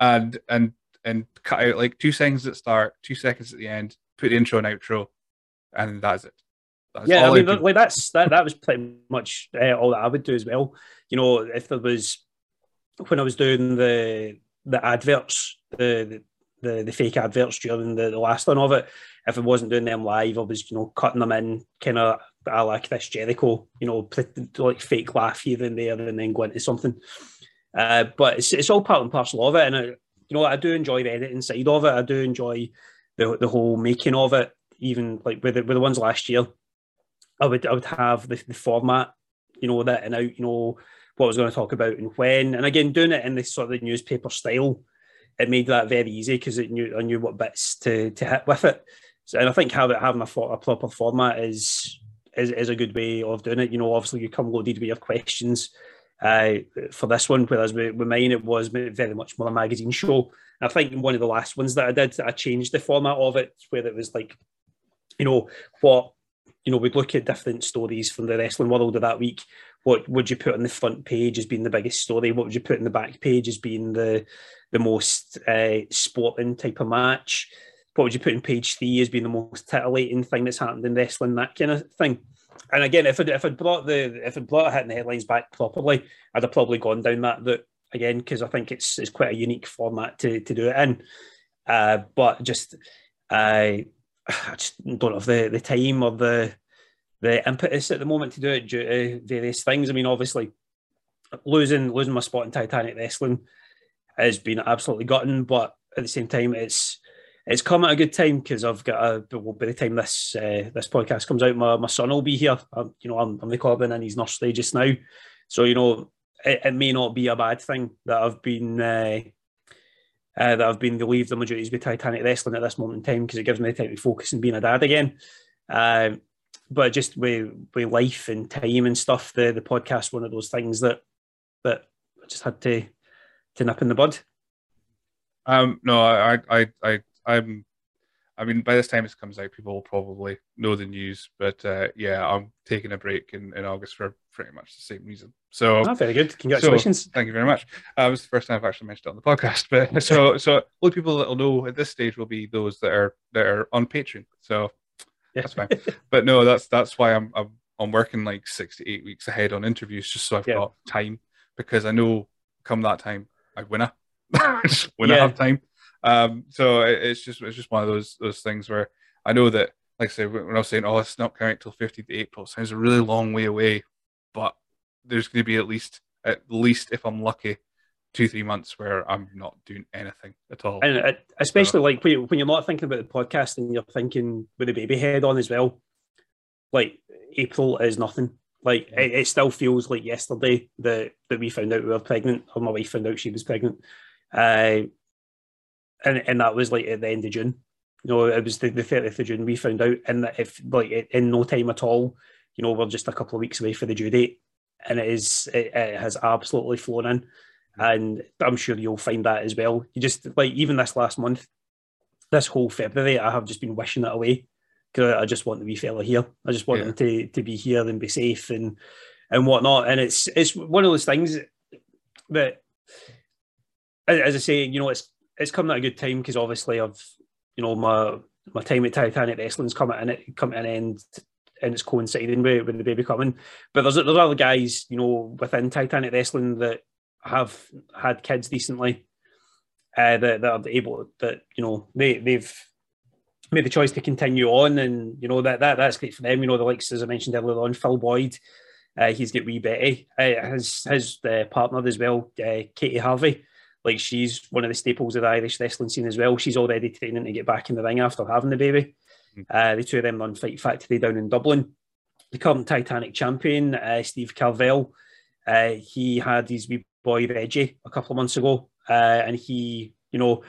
and cut out like 2 seconds at start, 2 seconds at the end, put the intro and outro, and that's it. Yeah, I mean, like that was pretty much all that I would do as well. If there was, when I was doing the adverts, the fake adverts during the last one of it, if I wasn't doing them live, I was cutting them in, kind of a la Chris Jericho, like fake laugh here and there, and then go into something. But it's all part and parcel of it, and I do enjoy the editing side of it. I do enjoy the whole making of it. Even like with the ones last year, I would have the format, that and out, what I was going to talk about and when. And again, doing it in this sort of newspaper style, it made that very easy, because I knew what bits to hit with it. So, and I think having a proper format is a good way of doing it. Obviously you come loaded with your questions for this one, whereas with mine it was very much more a magazine show. And I think in one of the last ones that I did, I changed the format of it, where it was like, we'd look at different stories from the wrestling world of that week. What would you put on the front page as being the biggest story? What would you put in the back page as being the most sporting type of match? What would you put in page 3 as being the most titillating thing that's happened in wrestling? That kind of thing. And again, if I'd brought hitting the headlines back properly, I'd have probably gone down that route again, because I think it's quite a unique format to do it in. I just don't have the time or the impetus at the moment to do it due to various things. I mean, obviously, losing my spot in Titanic Wrestling has been absolutely gutting, but at the same time, it's come at a good time, because I've got by the time this podcast comes out, my son will be here. I'm recording in his nursery just now, so it may not be a bad thing that I've been. That I've been relieved of my duties with Titanic Wrestling at this moment in time, because it gives me the time to focus on being a dad again. But just with life and time and stuff, the podcast, one of those things that I just had to nip in the bud. I mean, by this time it comes out, people will probably know the news. But I'm taking a break in August for pretty much the same reason. So very good. Congratulations. So, thank you very much. It's the first time I've actually mentioned it on the podcast. But so only people that will know at this stage will be those that are on Patreon. So that's fine. But no, that's why I'm working like 6 to 8 weeks ahead on interviews, just so I've got time, because I know come that time I winna when I have time. So it's just one of those things where I know that, like I said, when I was saying, oh, it's not coming out till 15th of April, it sounds a really long way away, but there's going to be at least if I'm lucky, 2-3 months where I'm not doing anything at all. And especially like when you're not thinking about the podcast and you're thinking with the baby head on as well, like April is nothing. Like it still feels like yesterday that we found out we were pregnant, or my wife found out she was pregnant. And that was like at the end of June. It was the 30th of June we found out, and that if like in no time at all, we're just a couple of weeks away for the due date, and it has absolutely flown in, and I'm sure you'll find that as well. You just like even this last month, this whole February, I have just been wishing it away, because I just want the wee fella here. I just want him to be here and be safe and whatnot. And it's one of those things that, as I say, it's come at a good time, because obviously I've, my my time at Titanic Wrestling's come to an end, and it's coinciding with the baby coming. But there's other guys, you know, within Titanic Wrestling that have had kids recently, that are able, that, you know, they've made the choice to continue on, and you know that's great for them. You know, the likes, as I mentioned earlier on, Phil Boyd, he's got wee Betty, his partner as well, Katie Harvey. Like, she's one of the staples of the Irish wrestling scene as well. She's already training to get back in the ring after having the baby. The two of them run Fight Factory down in Dublin. The current Titanic champion, Steve Carvell, he had his wee boy Reggie a couple of months ago, and he, you know,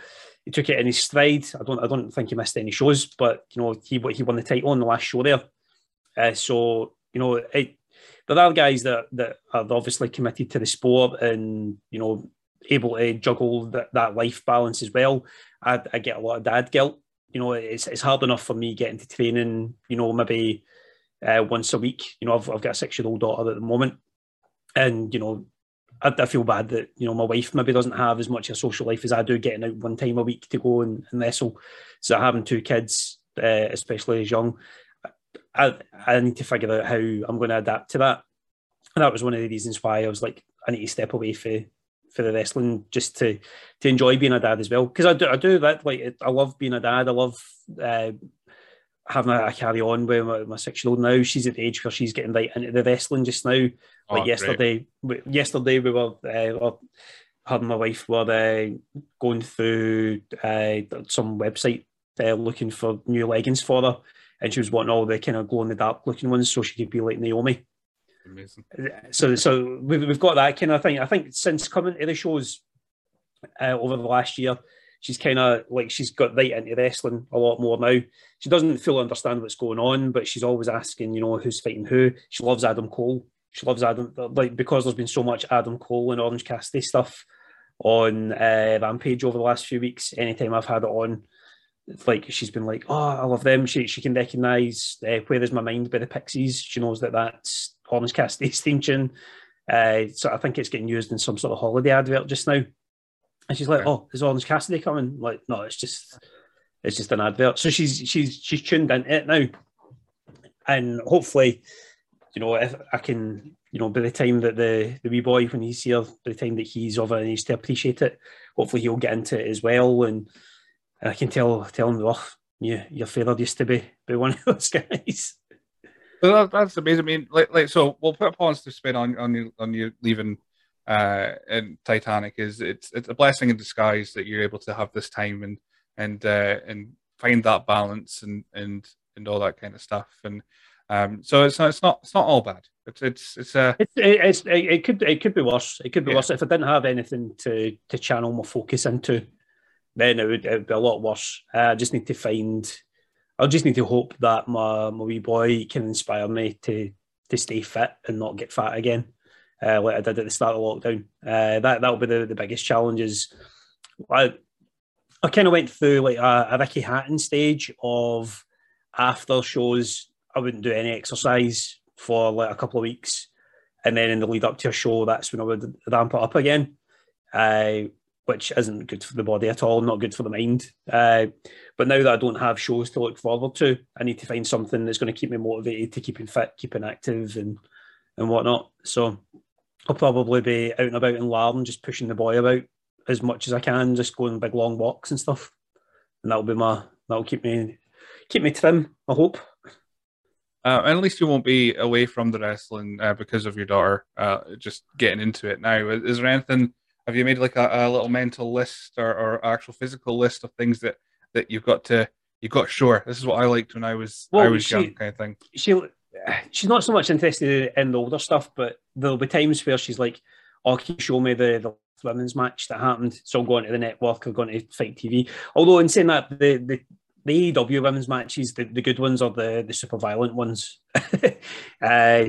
he took it in his stride. I don't think he missed any shows, but you know, he won the title on the last show there. So you know, there are guys that are obviously committed to the sport, and you know, able to juggle that life balance as well. I get a lot of dad guilt. You know, it's hard enough for me getting to training, you know, maybe once a week. You know, I've got a 6-year-old daughter at the moment, and you know, I feel bad that, you know, my wife maybe doesn't have as much of a social life as I do, getting out one time a week to go and wrestle. So having two kids, especially as young, I need to figure out how I'm going to adapt to that. And that was one of the reasons why I was like, I need to step away for the wrestling, just to enjoy being a dad as well. Because I do that. Like, I love being a dad. I love having a carry on with my 6-year-old now. She's at the age where she's getting right into the wrestling just now. Like, yesterday we were, her and my wife were going through some website looking for new leggings for her, and she was wanting all the kind of glow-in-the-dark looking ones so she could be like Naomi. Amazing. So we've got that kind of thing. I think since coming to the shows over the last year, she's kind of like, she's got right into wrestling a lot more now. She doesn't fully understand what's going on, but she's always asking, you know, who's fighting who. She loves Adam Cole. She loves Adam, like, because there's been so much Adam Cole and Orange Cassidy stuff on Rampage over the last few weeks. Anytime I've had it on, it's like, she's been like, oh, I love them. She can recognise Where Is My Mind by the Pixies. She knows that that's Orange Cassidy's theme tune. So I think it's getting used in some sort of holiday advert just now. And she's like, Oh, is Orange Cassidy coming? I'm like, no, it's just an advert. So she's tuned into it now. And hopefully, you know, if I can, you know, by the time that the wee boy, when he's here, by the time that he's over and needs to appreciate it, hopefully he'll get into it as well. And I can tell him, oh, your father used to be one of those guys. Well, that's amazing. I mean, so we'll put a positive spin on you leaving in Titanic. Is it's a blessing in disguise that you're able to have this time and find that balance and all that kind of stuff. And so it's not all bad. It could be worse. It could be worse. If I didn't have anything to channel my focus into, then it would be a lot worse. I just need to hope that my wee boy can inspire me to stay fit and not get fat again, like I did at the start of lockdown. That'll be the biggest challenge. Is I kind of went through like a Ricky Hatton stage of, after shows I wouldn't do any exercise for like a couple of weeks, and then in the lead up to a show, that's when I would ramp it up again, which isn't good for the body at all, not good for the mind. But now that I don't have shows to look forward to, I need to find something that's going to keep me motivated to keeping fit, keeping active and whatnot. So I'll probably be out and about in Larne, just pushing the boy about as much as I can, just going big long walks and stuff. And that'll keep me trim, I hope. And at least you won't be away from the wrestling because of your daughter just getting into it now. Is there anything, have you made like a little mental list or actual physical list of things that you've got sure, this is what I liked when I was young, kind of thing? She's not so much interested in the older stuff, but there'll be times where she's like, oh, can you show me the women's match that happened? So I'm going to the network, I'm going to Fight TV. Although in saying that, the AEW women's matches, the good ones are the super violent ones.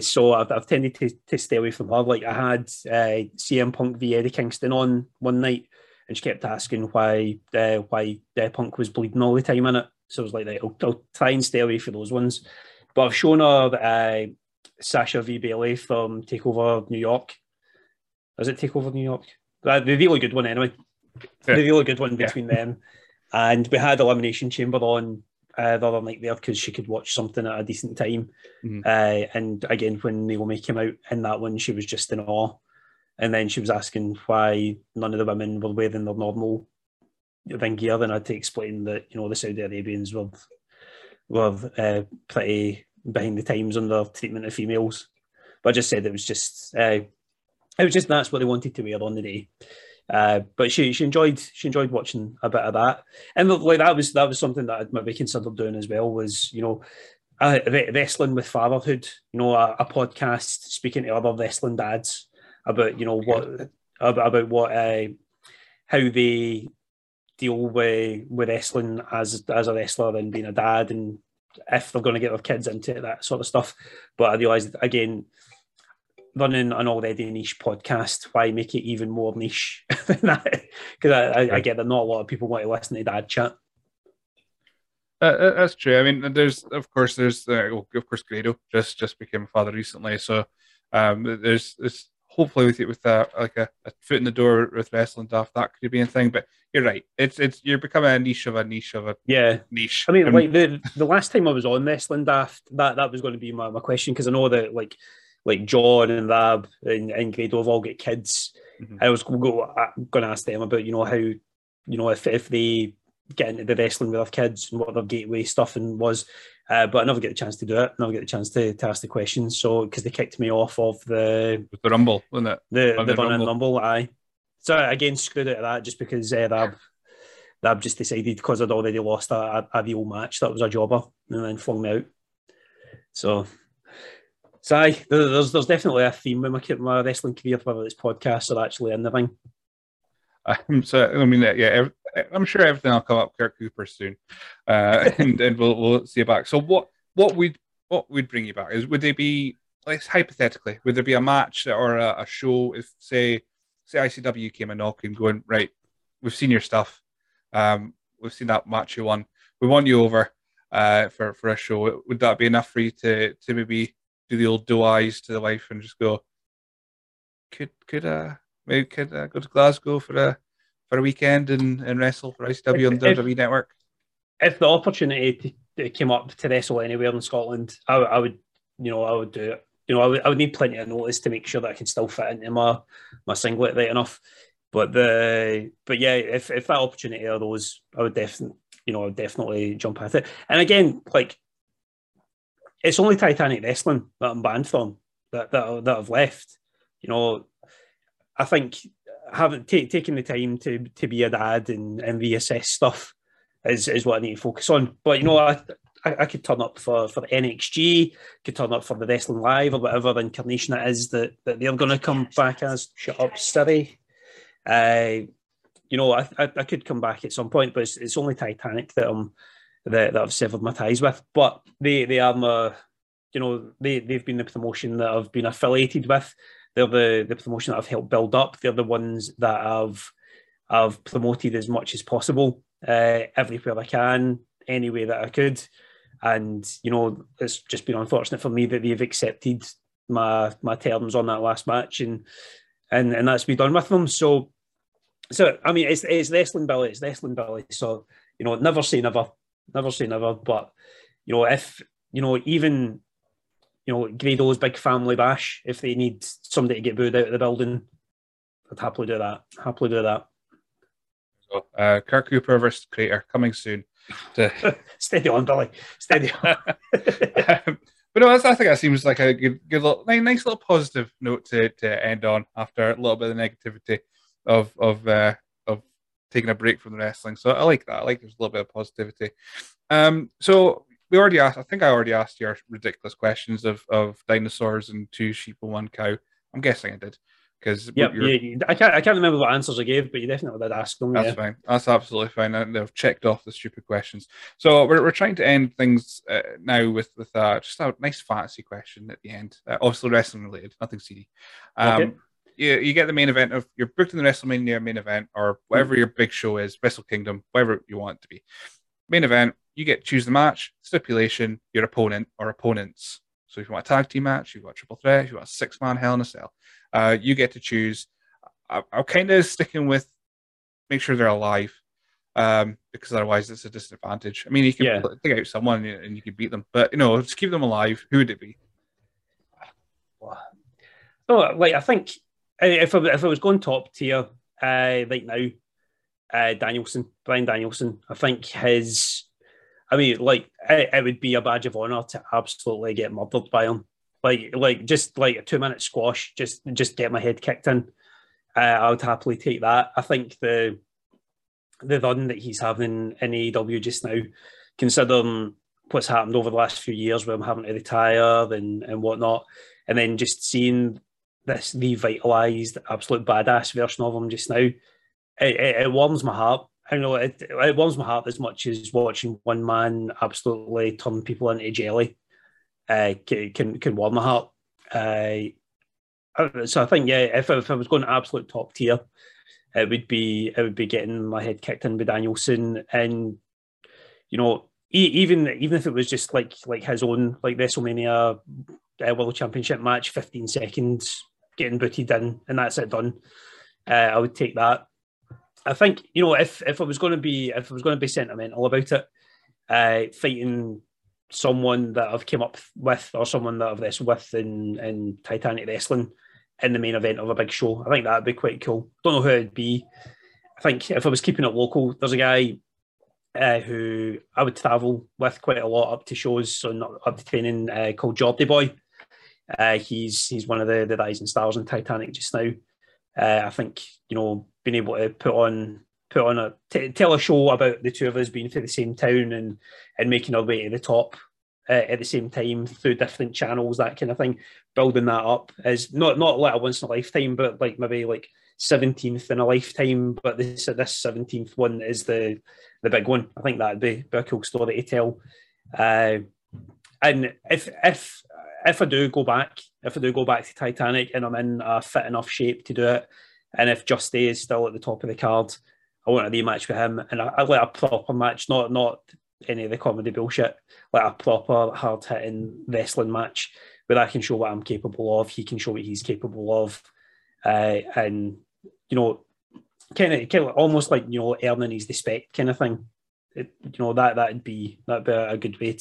So I've tended to stay away from her. Like, I had CM Punk v Eddie Kingston on one night, and she kept asking why Punk was bleeding all the time in it. So I was like, right, I'll try and stay away from those ones. But I've shown her Sasha v Bailey from Takeover New York. Is it Takeover New York? The really good one, anyway. Yeah. The really good one between them. And we had Elimination Chamber on the other night there because she could watch something at a decent time. Mm-hmm. And again, when Naomi came out in that one, she was just in awe. And then she was asking why none of the women were wearing their normal thing gear. Then I had to explain that, you know, the Saudi Arabians were pretty behind the times on their treatment of females. But I just said it was just that's what they wanted to wear on the day. But she enjoyed watching a bit of that, and like that was something that I'd maybe considered doing as well. Was, you know, wrestling with fatherhood. You know, a podcast speaking to other wrestling dads about, you know, how they deal with wrestling as a wrestler and being a dad, and if they're going to get their kids into it, that sort of stuff. But I realised again, running an already niche podcast, why make it even more niche than that? Because I get that not a lot of people want to listen to dad chat. That's true. I mean, there's Grado just became a father recently, so there's hopefully with a foot in the door with wrestling stuff that could be a thing. But you're right, it's you're becoming a niche of a niche of a niche. I mean, like the last time I was on Wrestling Daft, that was going to be my question, because I know that like John and Rab and Grado have all got kids. Mm-hmm. I was going to ask them about, you know, how, you know, if they get into the wrestling with their kids and what their gateway stuff and was, but I never get the chance to do it. I never get the chance to ask the questions. So because they kicked me off of the Rumble, wasn't it? The Rumble, aye. So again, screwed out of that just because Rab just decided, because I'd already lost a real match that was a jobber, and then flung me out. So there's definitely a theme with my wrestling career, whether it's podcasts or actually anything. I'm sure everything will come up Kirk Cooper soon, and we'll see you back. So what would bring you back is, would they be, let's hypothetically, would there be a match or a show if say ICW came and knocking, going, right, we've seen your stuff, we've seen that match you won, we want you over for a show? Would that be enough for you to maybe do the old do-eyes to the wife and just go, Could go to Glasgow for a weekend and wrestle for ICW on the WWE Network? If the opportunity came up to wrestle anywhere in Scotland, I would do it. You know, I would need plenty of notice to make sure that I can still fit into my singlet right enough. But yeah, if that opportunity arose, I would definitely jump at it. And again, like, it's only Titanic Wrestling that I'm banned from, that I've left. You know, I think having taken the time to be a dad and reassess stuff is what I need to focus on. But, you know, I could turn up for NXG, could turn up for the Wrestling Live or whatever incarnation it is that they're going to come back as. Shut up, Siri. You know, I could come back at some point, but it's only Titanic that I've severed my ties with. But they are my, you know, they've been the promotion that I've been affiliated with. They're the promotion that I've helped build up. They're the ones that I've promoted as much as possible, everywhere I can, any way that I could. And, you know, it's just been unfortunate for me that they've accepted my terms on that last match, and that's be done with them. So I mean, it's wrestling Billy. So, you know, never say never. But, you know, if, you know, even, you know, Grado's big family bash, if they need somebody to get booed out of the building, I'd happily do that. So, Kirk Cooper versus Crater, coming soon. Steady on, Billy. Steady on. But no, I think that seems like a good little, nice little positive note to end on after a little bit of the negativity of taking a break from the wrestling. So I like that. I like there's a little bit of positivity. So we already asked, I think I already asked you our ridiculous questions of dinosaurs and two sheep and one cow. I'm guessing I did. Yeah, I can't remember what answers I gave, but you definitely did ask them. That's fine. That's absolutely fine. I've checked off the stupid questions. So we're trying to end things now with just a nice fantasy question at the end. Obviously wrestling related, nothing seedy. Okay. You get the main event of, you're booked in the WrestleMania main event or whatever your big show is, Wrestle Kingdom, whatever you want it to be. Main event, you get to choose the match, stipulation, your opponent or opponents. So if you want a tag team match, you want a triple threat, you want a 6-man Hell in a Cell, you get to choose. I'm kind of sticking with make sure they're alive, because otherwise it's a disadvantage. I mean, you can take out someone and you can beat them, but, you know, to keep them alive, who would it be? Oh, like, I think if I was going top tier right now, Danielson, Bryan Danielson, I think his, I mean, like, it would be a badge of honour to absolutely get murdered by him. Like just like a 2-minute squash, just get my head kicked in. I would happily take that. I think the run that he's having in AEW just now, considering what's happened over the last few years with him having to retire and whatnot, and then just seeing this revitalised, absolute badass version of him just now, it warms my heart. I know it warms my heart as much as watching one man absolutely turn people into jelly can warm my heart. So I think, yeah, if I was going to absolute top tier, it would be getting my head kicked in by Danielson, and, you know, even if it was just like his own, like, WrestleMania World Championship match, 15 seconds, getting booted in, and that's it, done. I would take that. I think, you know, if I was going to be sentimental about it, fighting someone that I've came up with or someone that I've wrestled with in Titanic Wrestling in the main event of a big show, I think that would be quite cool. Don't know who it would be. I think if I was keeping it local, there's a guy who I would travel with quite a lot up to shows, so not up to training, called Jordy Boy. He's one of the rising stars in Titanic just now. I think, you know, being able to put on tell a show about the two of us being to the same town and making our way to the top at the same time through different channels, that kind of thing, building that up is not like a once in a lifetime, but like maybe like 17th in a lifetime, but this 17th one is the big one. I think that'd be a cool story to tell. And if I do go back to Titanic and I'm in a fit enough shape to do it, and if Justy is still at the top of the card, I want a rematch with him, and I like a proper match, not any of the comedy bullshit, like a proper hard-hitting wrestling match where I can show what I'm capable of, he can show what he's capable of, and, you know, kind of almost like, you know, earning his respect kind of thing. You know, that'd be a good way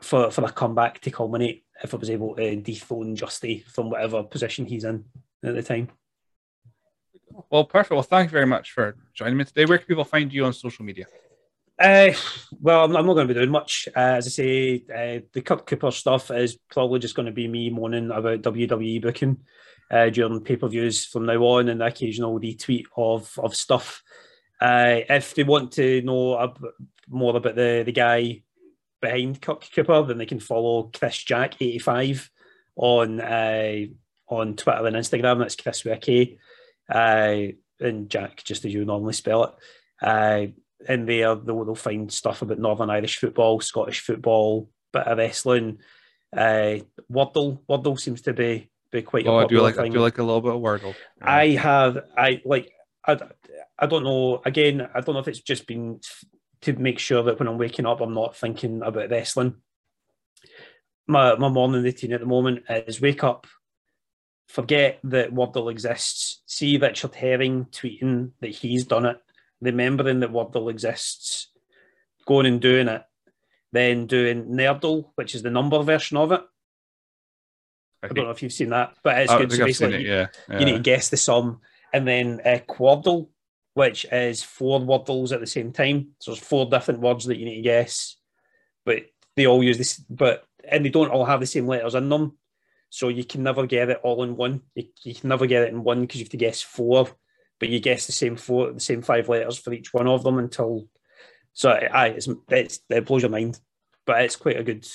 for a comeback to culminate if I was able to dethrone Justy from whatever position he's in at the time. Well, perfect. Well, thank you very much for joining me today. Where can people find you on social media? Well, I'm not going to be doing much. As I say, the Kirk Cooper stuff is probably just going to be me moaning about WWE booking during pay-per-views from now on, and the occasional retweet of stuff. If they want to know more about the guy behind Kirk Cooper, then they can follow ChrisJack85 on Twitter and Instagram. That's Chris with a K. And Jack, just as you normally spell it. In there, they'll find stuff about Northern Irish football, Scottish football, bit of wrestling. Wordle seems to be quite. Oh, a popular thing. I do like a little bit of Wordle. Yeah. I don't know. Again, I don't know if it's just been to make sure that when I'm waking up, I'm not thinking about wrestling. My morning routine at the moment is wake up, forget that Wordle exists, see Richard Herring tweeting that he's done it, remembering that Wordle exists, going and doing it, then doing Nerdle, which is the number version of it. I don't know if you've seen that, but it's good. So basically, you need to guess the sum. And then Quordle, which is 4 Wordles at the same time. So there's 4 different words that you need to guess, but they all use this, and they don't all have the same letters in them. So you can never get it all in one. You can never get it in one because you have to guess 4, but you guess the same 5 letters for each one of them until. So it blows your mind, but it's quite a good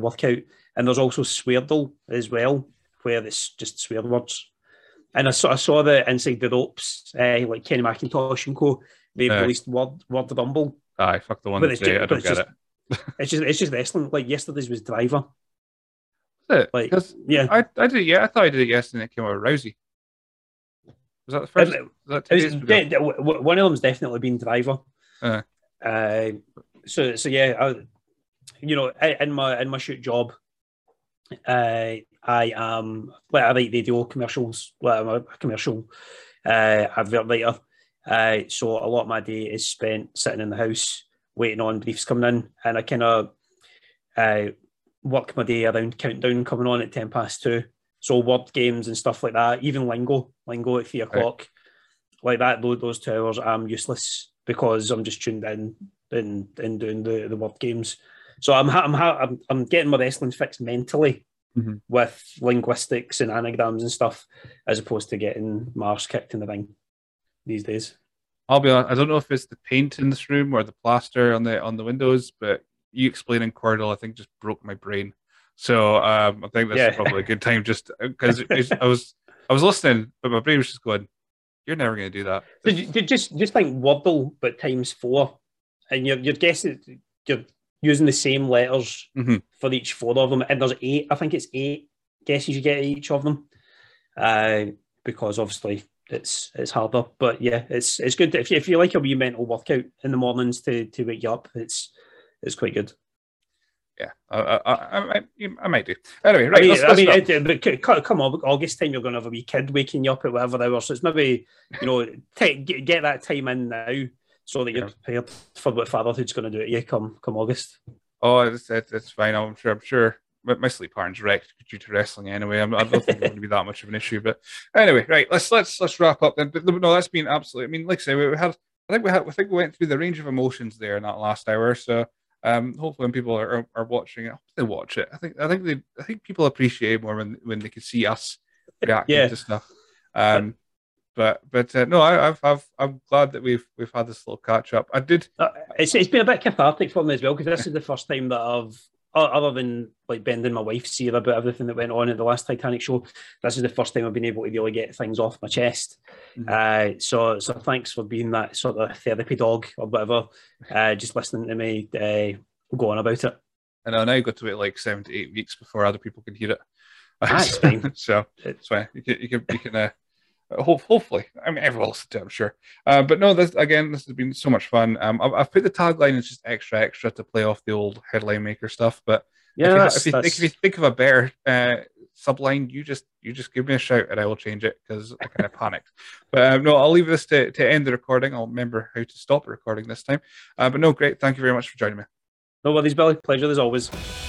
workout. And there's also Sweardle as well, where it's just swear words. And I saw the Inside the Ropes, like Kenny McIntosh and co. They released Word Rumble. Aye, fuck the one. But I don't get it. it's just wrestling. Like yesterday's was Driver. It? Like, yeah, I did. Yeah, I thought I did it yesterday. And it came out Rousey. Was that the first? One of them's definitely been Driver. So yeah, in my shoot job, I am, like, I write radio commercials. Like, I'm a commercial advert writer. So a lot of my day is spent sitting in the house waiting on briefs coming in, and I kind of work my day around Countdown coming on at 2:10. So word games and stuff like that, even lingo at 3 o'clock, right. Like that. Those 2 hours I'm useless because I'm just tuned in and doing the word games. So I'm getting my wrestling fix mentally with linguistics and anagrams and stuff, as opposed to getting my arse kicked in the ring these days. I'll be honest, I don't know if it's the paint in this room or the plaster on the windows, but you explaining Cordal, I think, just broke my brain. So I think that's probably a good time, just because I was listening, but my brain was just going, "You're never going to do that." So you just think Wordle, but ×4, and you're guessing, you're using the same letters for each four of them, and there's 8. I think it's 8 guesses you get at each of them, because obviously it's harder. But yeah, it's good if you like a wee mental workout in the mornings to wake you up. It's quite good. Yeah, I might do. Anyway, right. Let's come on, August time, you're going to have a wee kid waking you up at whatever hour. So it's maybe, get that time in now so that you're prepared for what fatherhood's going to do at you come August. Oh, it's fine. I'm sure. My sleep pattern's wrecked due to wrestling anyway. I don't think it's going to be that much of an issue. But anyway, right. Let's wrap up then. But no, that's been absolutely. I mean, like I say, I think we went through the range of emotions there in that last hour. So. Hopefully, when people are watching it, I hope they watch it. I think people appreciate it more when they can see us reacting to stuff. No, I'm glad that we've had this little catch up. I did. It's been a bit cathartic for me as well, because this is the first time that I've, other than like bending my wife's ear about everything that went on at the last Titanic show, this is the first time I've been able to really get things off my chest. So thanks for being that sort of therapy dog or whatever, just listening to me go on about it. And I now got to wait like 7 to 8 weeks before other people can hear it. That's fine. So it's fine. You can hopefully, I mean, everyone else too, I'm sure. But no, this has been so much fun. I've put the tagline as just extra to play off the old headline maker stuff. But yeah, if you think of a better subline, you just give me a shout and I will change it, because I kind of panicked. But no, I'll leave this to end the recording. I'll remember how to stop the recording this time. But no, great. Thank you very much for joining me. No worries, Billy. Pleasure as always.